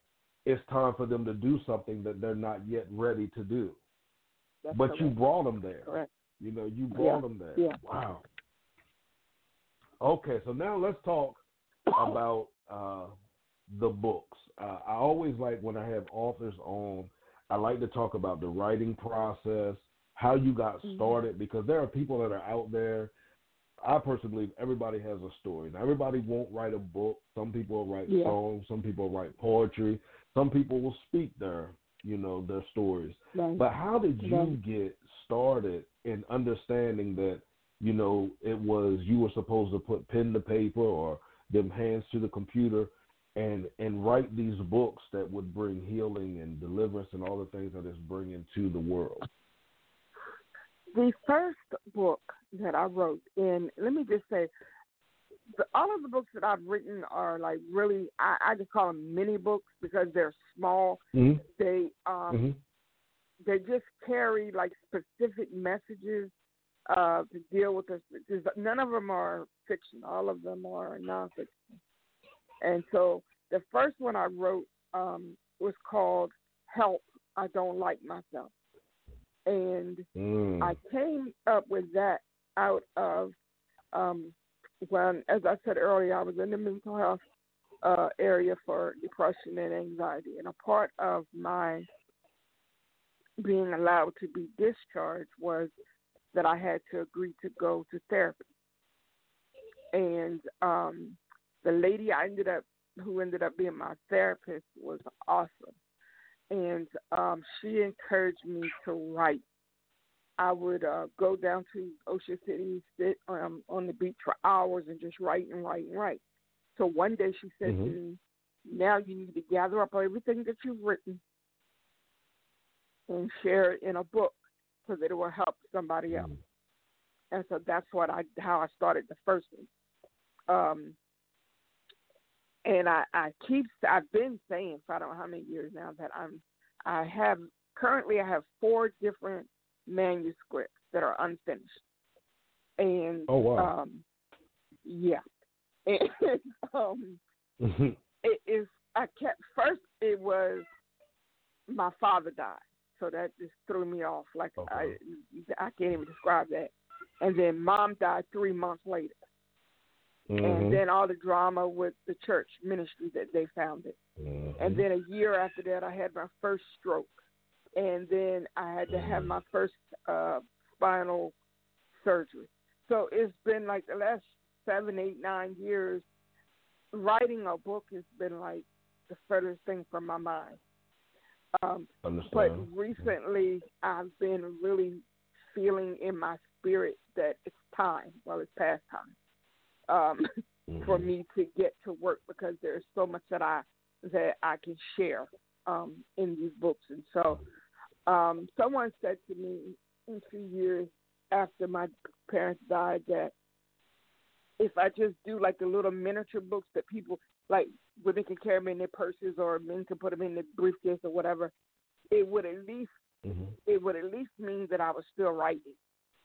it's time for them to do something that they're not yet ready to do. That's but correct. You brought them there. Correct. You know, you brought them there. Yeah. Wow. Okay, so now let's talk about the books. I always like when I have authors on, I like to talk about the writing process, how you got started, because there are people that are out there. I personally believe everybody has a story. Now, everybody won't write a book. Some people write songs. Some people write poetry. Some people will speak their stories. Right. But how did you get started in understanding that, you know, it was you were supposed to put pen to paper or them hands to the computer and write these books that would bring healing and deliverance and all the things that it's bringing to the world? The first book that I wrote, and let me just say, all of the books that I've written are like really, I just call them mini books because they're small. Mm-hmm. They they just carry like specific messages to deal with this. None of them are fiction. All of them are nonfiction. And so the first one I wrote was called Help, I Don't Like Myself. And I came up with that out of when, as I said earlier, I was in the mental health area for depression and anxiety. And a part of my being allowed to be discharged was that I had to agree to go to therapy. And the lady who ended up being my therapist was awesome. And she encouraged me to write. I would go down to Ocean City, sit on the beach for hours and just write and write and write. So one day she said to me, now you need to gather up everything that you've written and share it in a book so that it will help somebody else. And so that's how I started the first one. And I've been saying for I don't know how many years now that I have four different manuscripts that are unfinished. And it was my father died, so that just threw me off. Like I can't even describe that. And then mom died 3 months later. And then all the drama with the church ministry that they founded. And then a year after that, I had my first stroke. And then I had to have my first spinal surgery. So it's been like the last 7, 8, 9 years, writing a book has been like the furthest thing from my mind. But recently, I've been really feeling in my spirit that it's time. Well, it's past time. For me to get to work because there's so much that I can share in these books. And so someone said to me a few years after my parents died that if I just do like the little miniature books that people like where they can carry them in their purses or men can put them in their briefcase or whatever, it would at least mean that I was still writing,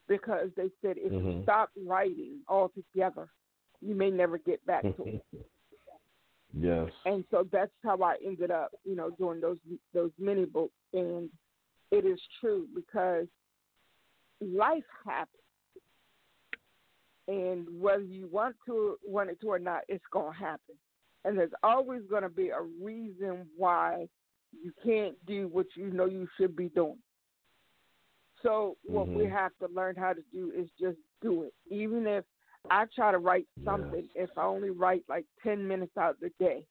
because they said if you stop writing altogether, you may never get back to it. Yes. And so that's how I ended up, you know, doing those mini books. And it is true because life happens, and whether you want it to or not, it's going to happen. And there's always going to be a reason why you can't do what you know you should be doing. So what we have to learn how to do is just do it. Even if I try to write something, if I only write like 10 minutes out the day,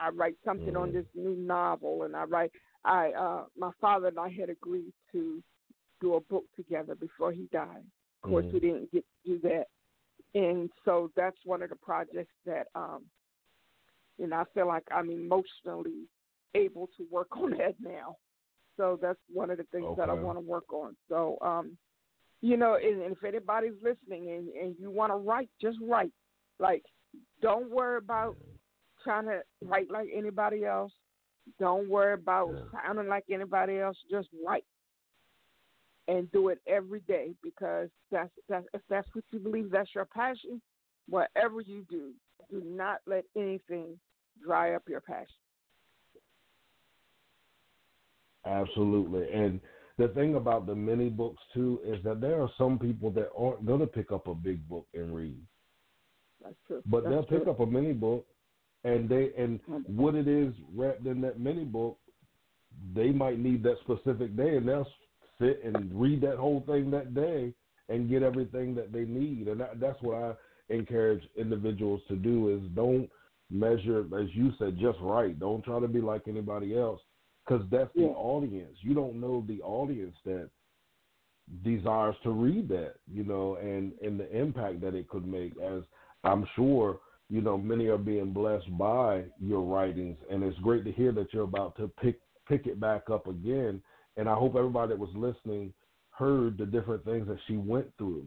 I write something on this new novel, and my father and I had agreed to do a book together before he died. Of course, we didn't get to do that. And so that's one of the projects that, you know, I feel like I'm emotionally able to work on that now. So that's one of the things that I want to work on. So, you know, and if anybody's listening and you want to write, just write. Like, don't worry about trying to write like anybody else. Don't worry about sounding like anybody else. Just write. And do it every day, because if that's what you believe, that's your passion, whatever you do, do not let anything dry up your passion. Absolutely. And the thing about the mini books, too, is that there are some people that aren't going to pick up a big book and read. That's true. But that's they'll pick up a mini book, and what it is wrapped in that mini book, they might need that specific day, and they'll sit and read that whole thing that day and get everything that they need. And that's what I encourage individuals to do, is don't measure, as you said, just right. Don't try to be like anybody else, because that's the audience. You don't know the audience that desires to read that, you know, and the impact that it could make, as I'm sure, you know, many are being blessed by your writings. And it's great to hear that you're about to pick it back up again. And I hope everybody that was listening heard the different things that she went through,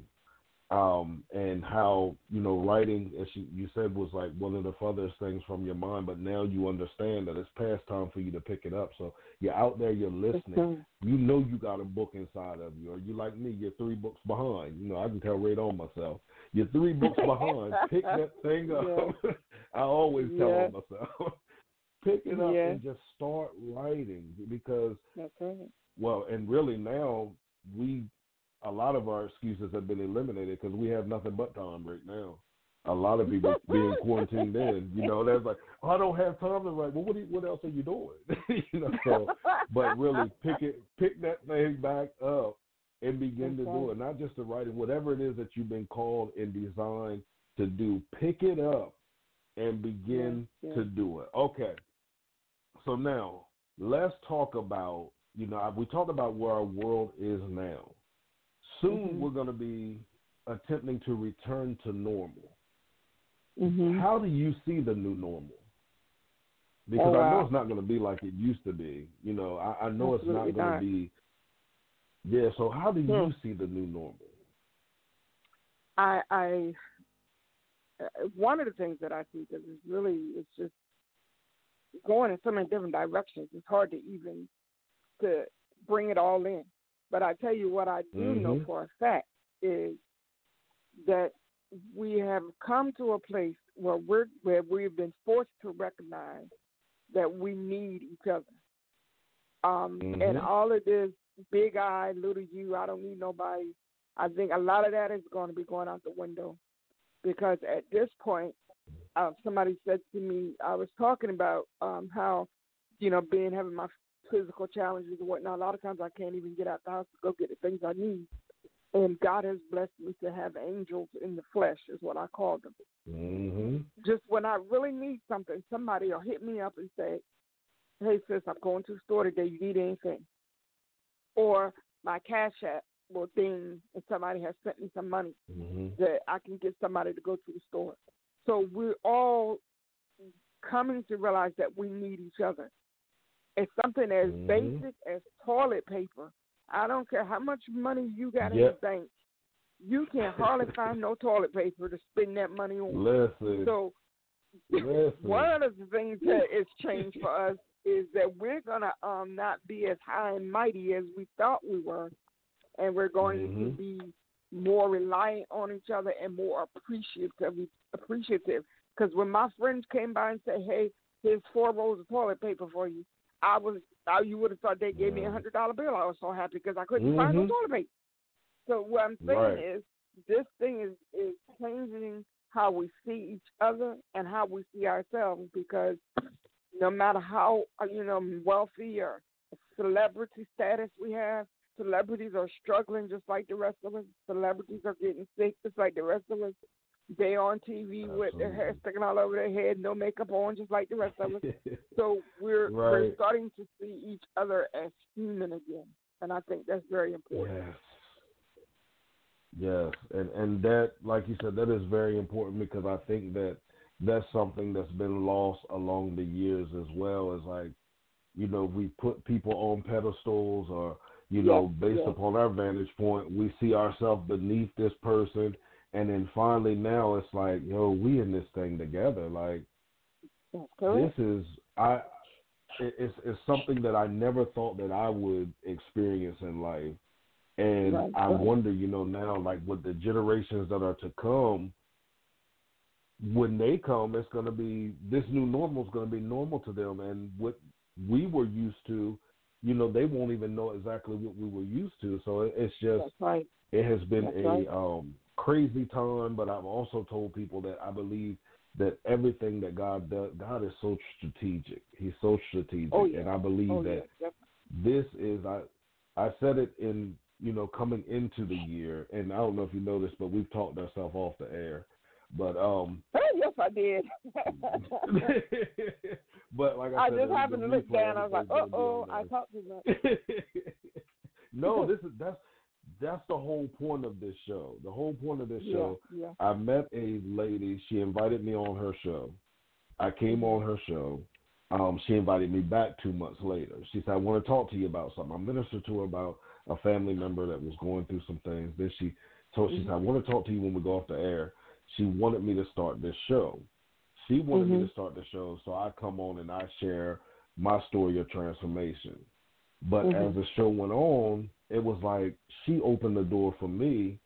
and how, you know, writing, as you said, was like one of the furthest things from your mind, but now you understand that it's past time for you to pick it up. So you're out there, you're listening. You know you got a book inside of you, or you like me, you're 3 books behind. You know, I can tell right on myself. You're 3 books behind. Pick that thing up. Yeah. I always tell myself. Pick it up and just start writing, because, well, and really now a lot of our excuses have been eliminated, because we have nothing but time right now. A lot of people being quarantined in, you know, that's like, oh, I don't have time to write. Well, what else are you doing? You know, so, but really pick that thing back up and begin to do it. Not just the writing, whatever it is that you've been called and designed to do, pick it up and begin to do it. Okay. So now let's talk about, you know, we talked about where our world is now. Soon we're going to be attempting to return to normal. How do you see the new normal? Because I know it's not going to be like it used to be. You know, I know it's not going to be. Yeah, so how do you see the new normal? I one of the things that I see, because it's just going in so many different directions. It's hard to even to bring it all in. But I tell you what I do know for a fact is that we have come to a place where we've been forced to recognize that we need each other. And all of this big I, little you, I don't need nobody, I think a lot of that is going to be going out the window. Because at this point, somebody said to me, I was talking about how, you know, having my physical challenges and whatnot. A lot of times I can't even get out the house to go get the things I need. And God has blessed me to have angels in the flesh, is what I call them. Just when I really need something, somebody will hit me up and say, hey, sis, I'm going to the store today. You need anything? Or my Cash App will ding, and somebody has sent me some money that I can get somebody to go to the store. So we're all coming to realize that we need each other. It's something as basic as toilet paper. I don't care how much money you got in the bank. You can hardly find no toilet paper to spend that money on. So one of the things that is changed for us is that we're going to not be as high and mighty as we thought we were, and we're going to be more reliant on each other and more appreciative. Because when my friends came by and said, hey, here's 4 rolls of toilet paper for you, you would have thought they gave me $100 bill. I was so happy because I couldn't find no toilet paper. So what I'm saying is this thing is changing how we see each other and how we see ourselves, because no matter how, you know, wealthy or celebrity status we have, celebrities are struggling just like the rest of us. Celebrities are getting sick just like the rest of us. They on TV with their hair sticking all over their head, no makeup on, just like the rest of us. So we're starting to see each other as human again. And I think that's very important. Yes. And that, like you said, that is very important, because I think that that's something that's been lost along the years as well. It's like, you know, we put people on pedestals, or, you know, based upon our vantage point, we see ourselves beneath this person. And then finally now it's like, yo, we in this thing together. Like, this is, it's something that I never thought that I would experience in life. And I wonder, you know, now, like, with the generations that are to come, when they come, it's going to be, this new normal is going to be normal to them. And what we were used to, you know, they won't even know exactly what we were used to. So it's just, it has been crazy time. But I've also told people that I believe that everything that God does, God is so strategic. He's so strategic. And I believe that this is, I said it in, you know, coming into the year, and I don't know if you noticed, but we've talked ourselves off the air. But yes, I did. But like I said, just happened to look down. I was like, I talked too much. No, that's the whole point of this show. The whole point of this show. Yeah. I met a lady. She invited me on her show. I came on her show. She invited me back 2 months later. She said, I want to talk to you about something. I ministered to her about a family member that was going through some things. Then she said, I want to talk to you when we go off the air. She wanted me to start this show. She wanted me to start the show, so I come on and I share my story of transformation. But as the show went on, it was like she opened the door for me.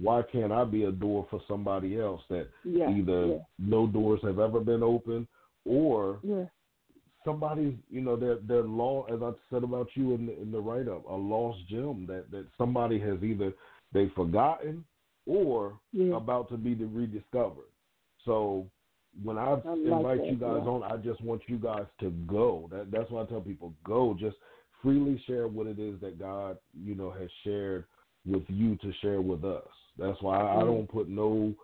Why can't I be a door for somebody else that no doors have ever been opened, or somebody's, you know, their as I said about you in the write-up, a lost gem that somebody has either they've forgotten or about to be rediscovered. So when I invite you guys on, I just want you guys to go. That's why I tell people, go. Just freely share what it is that God, you know, has shared with you to share with us. That's why I don't put no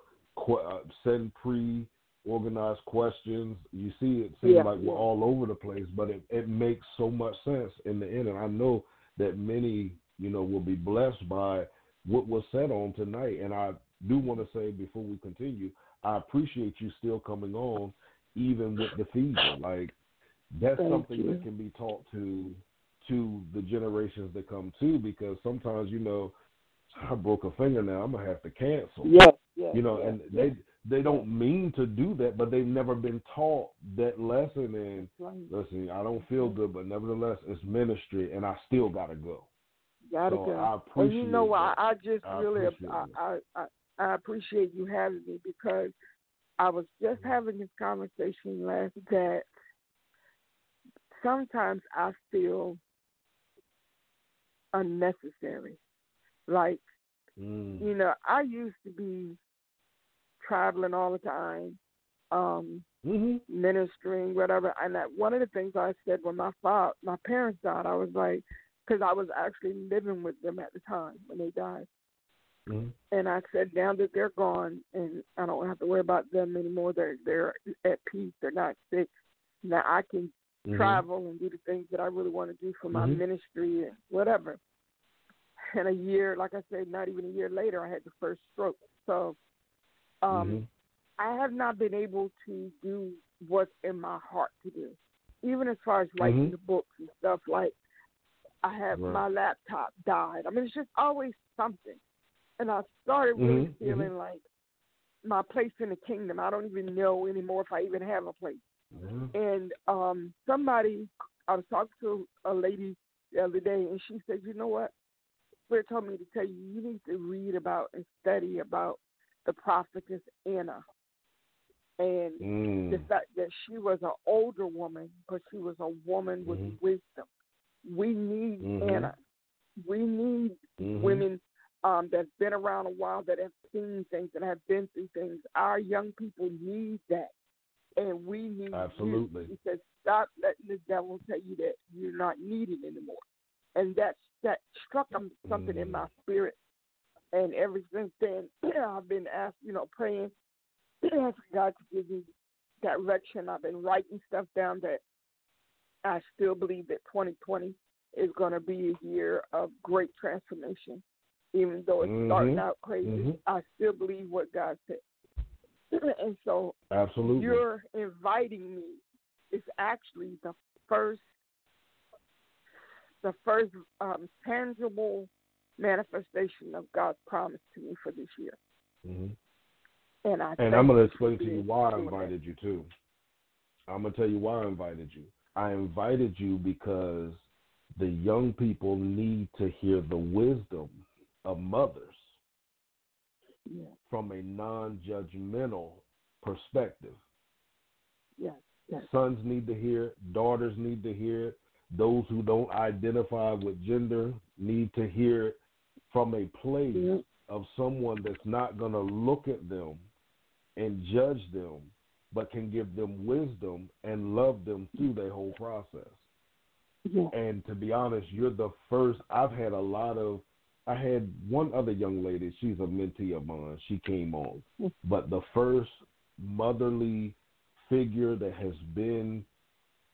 send pre-organized questions. You see, it seems like we're all over the place, but it makes so much sense in the end. And I know that many, you know, will be blessed by what was said on tonight. And I do want to say, before we continue, I appreciate you still coming on, even with the fever. Like, that's something that can be taught to the generations that come too, because sometimes, you know, I broke a finger, now I'm going to have to cancel. You know, and they don't mean to do that, but they've never been taught that lesson. And listen, I don't feel good, but nevertheless, it's ministry, and I still got to go. I appreciate it. You know, I appreciate you having me, because I was just having this conversation last that sometimes I feel unnecessary. Like, you know, I used to be traveling all the time, ministering, whatever. And one of the things I said when my parents died, I was like, because I was actually living with them at the time when they died. And I said, now that they're gone and I don't have to worry about them anymore, they're at peace, they're not sick, now I can travel and do the things that I really want to do for my ministry and whatever. And like I said, not even a year later, I had the first stroke. So I have not been able to do what's in my heart to do, even as far as writing the books and stuff. Like, I have my laptop died. I mean, it's just always something. And I started really feeling like my place in the kingdom, I don't even know anymore if I even have a place. And I was talking to a lady the other day, and she said, you know what? Spirit told me to tell you, you need to read about and study about the prophetess Anna. And the fact that she was an older woman, but she was a woman with wisdom. We need Anna. We need women that's been around a while, that have seen things and have been through things. Our young people need that, and we need you. He says, stop letting the devil tell you that you're not needed anymore. And that struck something in my spirit. And ever since then, I've been praying, asking God to give me direction. I've been writing stuff down that I still believe that 2020 is going to be a year of great transformation. Even though it's starting out crazy, I still believe what God said. And so you're inviting me. It's actually the first tangible manifestation of God's promise to me for this year. And I'm going to explain to you why I invited you too. I'm going to tell you why I invited you. I invited you because the young people need to hear the wisdom of mothers from a non-judgmental perspective. Sons need to hear it. Daughters need to hear it. Those who don't identify with gender need to hear it from a place of someone that's not going to look at them and judge them, but can give them wisdom and love them through their whole process. And to be honest, you're the first. I had one other young lady. She's a mentee of mine. She came on. But the first motherly figure that has been,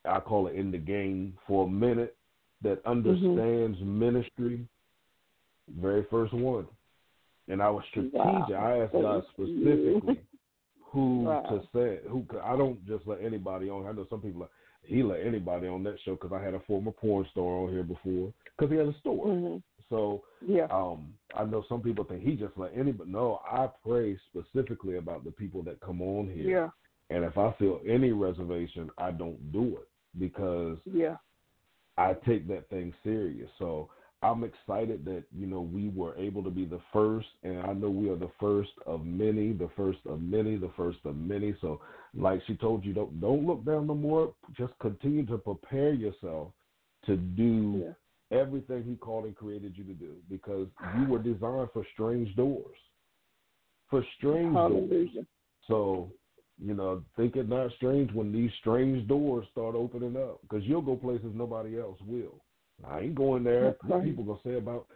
I call it, in the game for a minute, that understands ministry, very first one. And I was strategic. I asked God specifically who to send. I don't just let anybody on. I know some people, he let anybody on that show because I had a former porn star on here before because he had a store. So I know some people think he just let anybody. No, I pray specifically about the people that come on here. And if I feel any reservation, I don't do it because I take that thing serious. So I'm excited that, you know, we were able to be the first, and I know we are the first of many, the first of many, the first of many. So like she told you, don't look down no more. Just continue to prepare yourself to do everything he called and created you to do because you were designed for strange doors. Hallelujah. So, you know, think it not strange when these strange doors start opening up because you'll go places nobody else will. I ain't going there. People going to say about,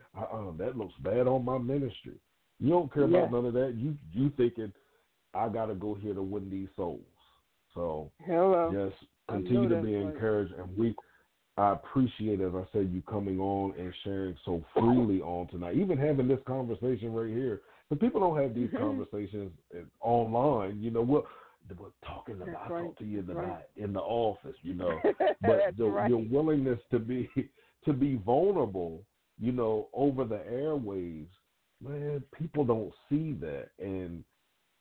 that looks bad on my ministry. You don't care about none of that. You thinking, I got to go here to win these souls. So just continue to be encouraged. And I appreciate, as I said, you coming on and sharing so freely on tonight, even having this conversation right here. But people don't have these conversations online. You know, we're talking about, I talk to you tonight in the office, you know. But your willingness to be vulnerable, you know, over the airwaves, man, people don't see that. And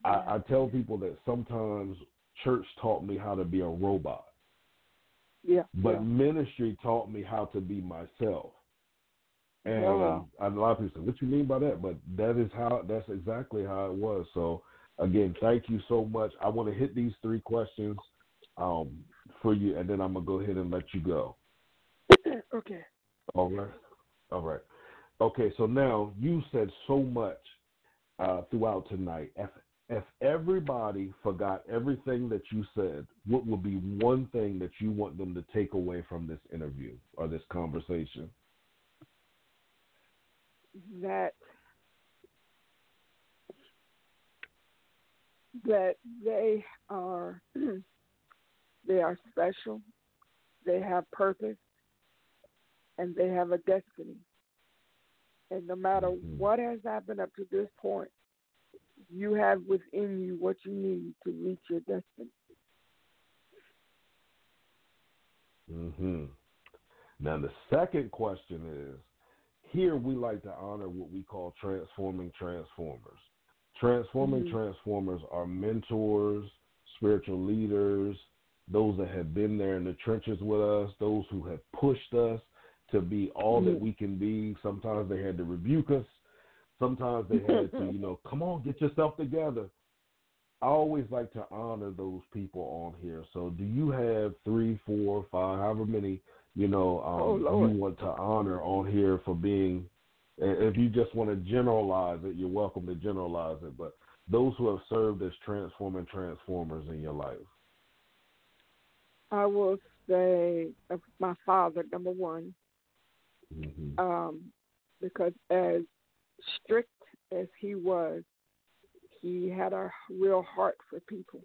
I tell people that sometimes church taught me how to be a robot. But ministry taught me how to be myself. And a lot of people say, what you mean by that? But that's exactly how it was. So, again, thank you so much. I want to hit these three questions for you, and then I'm going to go ahead and let you go. Okay. All right. Okay, so now you said so much throughout tonight. If everybody forgot everything that you said, what would be one thing that you want them to take away from this interview or this conversation? That they are special, they have purpose, and they have a destiny. And no matter what has happened up to this point, you have within you what you need to reach your destiny. Now the second question is, here we like to honor what we call transforming transformers. Transforming transformers are mentors, spiritual leaders, those that have been there in the trenches with us, those who have pushed us to be all that we can be. Sometimes they had to rebuke us. Sometimes they had to, you know, come on, get yourself together. I always like to honor those people on here. So do you have 3, 4, 5, however many, you know, you want to honor on here for being, if you just want to generalize it, you're welcome to generalize it, but those who have served as transforming transformers in your life. I will say my father, number one, because as strict as he was, he had a real heart for people.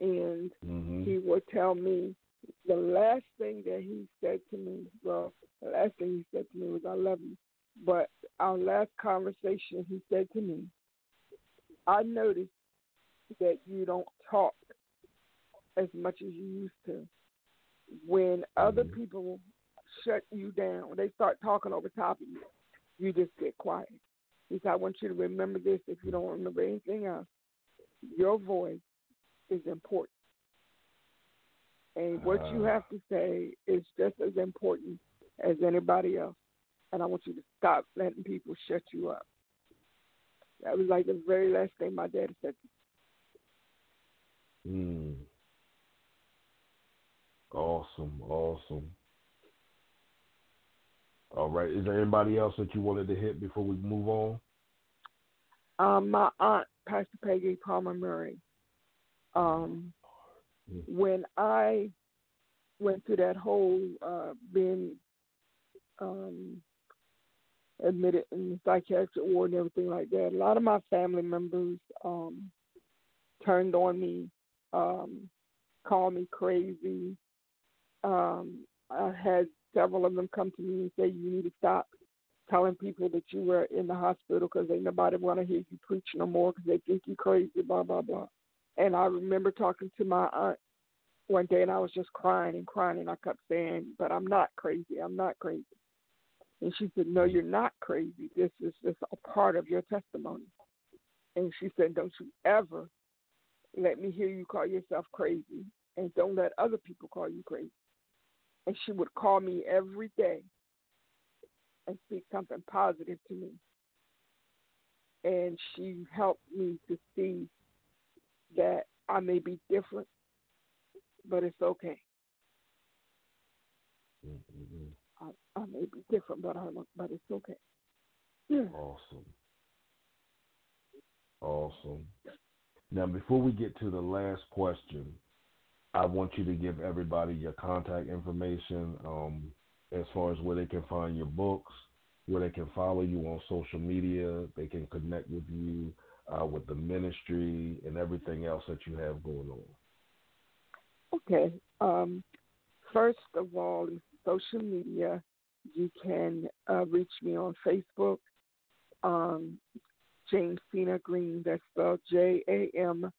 And he would tell me, the last thing that he said to me, was, I love you. But our last conversation, he said to me, I noticed that you don't talk as much as you used to. When other people shut you down, they start talking over top of you, you just get quiet. He said, I want you to remember this. If you don't remember anything else, your voice is important. And what you have to say is just as important as anybody else. And I want you to stop letting people shut you up. That was like the very last thing my dad said to me. Awesome. All right. Is there anybody else that you wanted to hit before we move on? My aunt, Pastor Peggy Palmer Murray. When I went through that whole being admitted in the psychiatric ward and everything like that, a lot of my family members turned on me, called me crazy. I had several of them come to me and say, you need to stop telling people that you were in the hospital because ain't nobody want to hear you preach no more because they think you crazy, blah, blah, blah. And I remember talking to my aunt one day, and I was just crying, and I kept saying, but I'm not crazy. And she said, no, you're not crazy. This is just a part of your testimony. And she said, don't you ever let me hear you call yourself crazy, and don't let other people call you crazy. And she would call me every day and speak something positive to me. And she helped me to see that I may be different, but it's okay. Mm-hmm. I may be different, but it's okay. Yeah. Awesome. Now, before we get to the last question, I want you to give everybody your contact information as far as where they can find your books, where they can follow you on social media, they can connect with you, with the ministry and everything else that you have going on. Okay. First of all, social media, you can reach me on Facebook, Jamesina Greene, that's spelled Jamesina.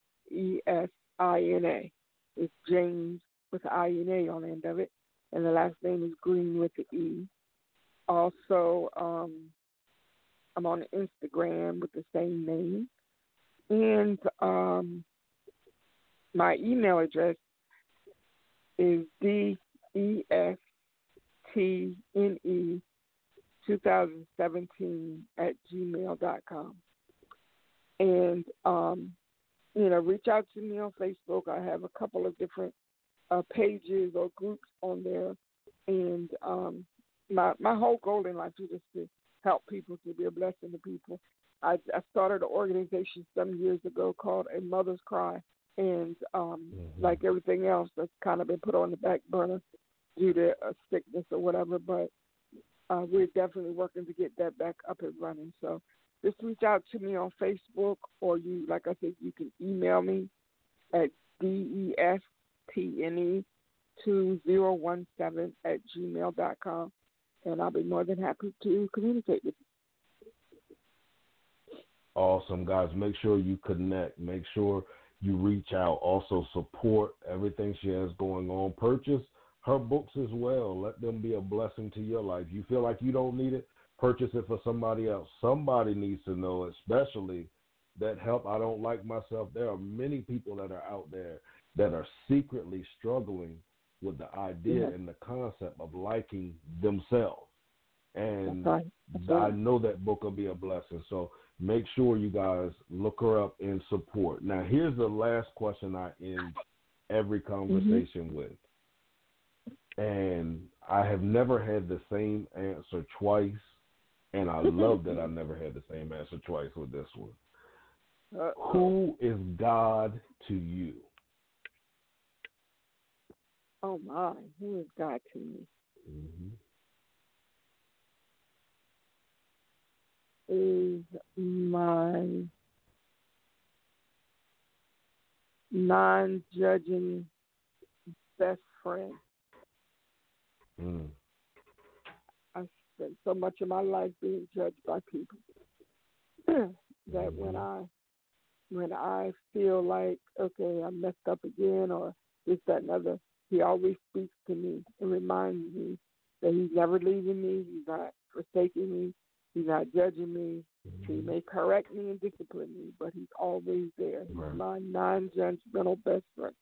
It's James with the I-N-A on the end of it, and the last name is Green with the E. Also, I'm on Instagram with the same name. And my email address is destne2017@gmail.com. And, reach out to me on Facebook. I have a couple of different pages or groups on there. And my whole goal in life is just to help people, to be a blessing to people. I started an organization some years ago called A Mother's Cry. And like everything else, that's kind of been put on the back burner due to sickness or whatever. But we're definitely working to get that back up and running. So just reach out to me on Facebook, or you, like I said, you can email me at destne2017@gmail.com. And I'll be more than happy to communicate with you. Awesome, guys. Make sure you connect. Make sure you reach out. Also support everything she has going on. Purchase her books as well. Let them be a blessing to your life. You feel like you don't need it, purchase it for somebody else. Somebody needs to know, especially that Help, I Don't Like Myself. There are many people that are out there that are secretly struggling with the idea and the concept of liking themselves. And I know that book will be a blessing. So make sure you guys look her up and support. Now, here's the last question I end every conversation with. And I have never had the same answer twice. And I love that I never had the same answer twice with this one. Who is God to you? Oh, my. Who is God to me? Is my non-judging best friend. Mm. I spent so much of my life being judged by people that mm-hmm. when I feel like, okay, I messed up again or this, that, and other, he always speaks to me and reminds me that he's never leaving me, he's not forsaking me, he's not judging me. Mm-hmm. He may correct me and discipline me, but he's always there. Right. He's my non-judgmental best friend.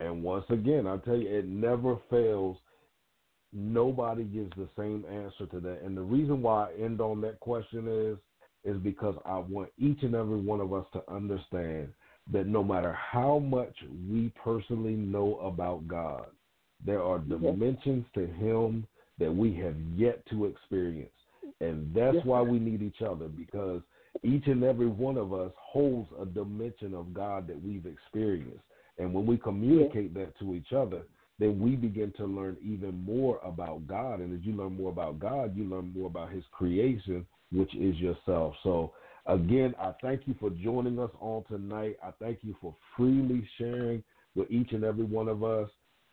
And once again, I tell you, it never fails. Nobody gives the same answer to that. And the reason why I end on that question is because I want each and every one of us to understand that no matter how much we personally know about God, there are dimensions to him that we have yet to experience. And that's why we need each other, because each and every one of us holds a dimension of God that we've experienced. And when we communicate that to each other, then we begin to learn even more about God. And as you learn more about God, you learn more about his creation, which is yourself. So, again, I thank you for joining us on tonight. I thank you for freely sharing with each and every one of us.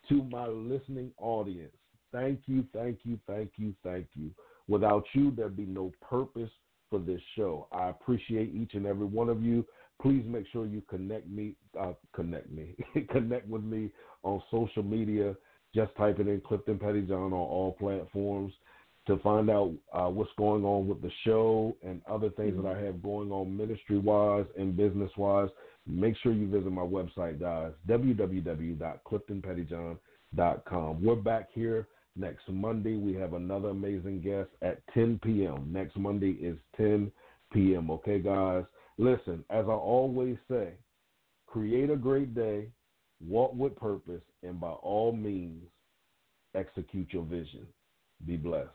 To my listening audience, thank you, thank you, thank you, thank you. Without you, there'd be no purpose for this show. I appreciate each and every one of you. Please make sure you connect with me on social media. Just type it in Clifton Pettyjohn on all platforms to find out what's going on with the show and other things that I have going on ministry-wise and business-wise. Make sure you visit my website, guys, www.cliftonpettyjohn.com. We're back here next Monday. We have another amazing guest at 10 p.m. Next Monday is 10 p.m., okay, guys? Listen, as I always say, create a great day, walk with purpose, and by all means, execute your vision. Be blessed.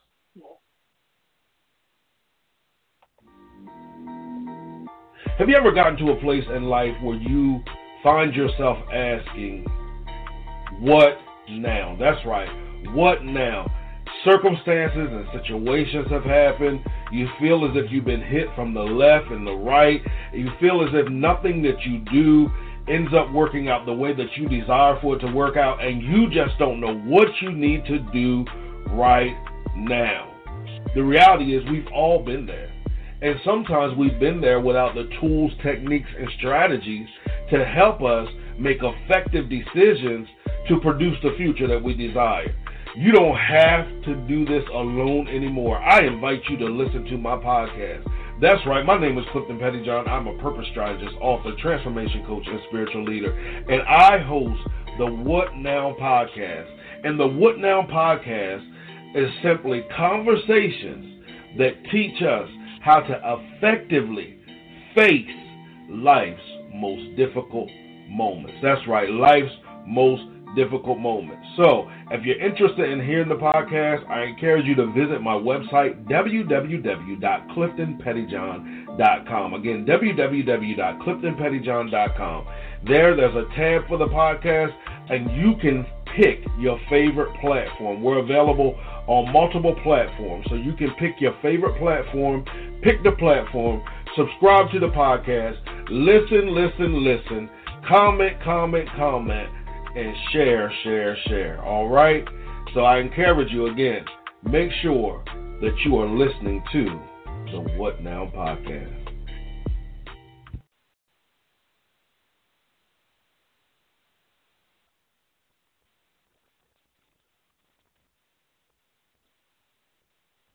Have you ever gotten to a place in life where you find yourself asking, what now? That's right, what now? Circumstances and situations have happened. You feel as if you've been hit from the left and the right. You feel as if nothing that you do ends up working out the way that you desire for it to work out, and you just don't know what you need to do right now. The reality is we've all been there, and sometimes we've been there without the tools, techniques, and strategies to help us make effective decisions to produce the future that we desire. You don't have to do this alone anymore. I invite you to listen to my podcast. That's right. My name is Clifton Pettyjohn. I'm a purpose strategist, author, transformation coach, and spiritual leader. And I host the What Now podcast. And the What Now podcast is simply conversations that teach us how to effectively face life's most difficult moments. That's right. Life's most difficult moments. So if you're interested in hearing the podcast, I encourage you to visit my website, www.cliftonpettyjohn.com. Again, www.cliftonpettyjohn.com. There's a tab for the podcast, and you can pick your favorite platform. We're available on multiple platforms, so you can pick your favorite platform, pick the platform, subscribe to the podcast, listen, comment, and share. All right? So I encourage you again, make sure that you are listening to the What Now podcast.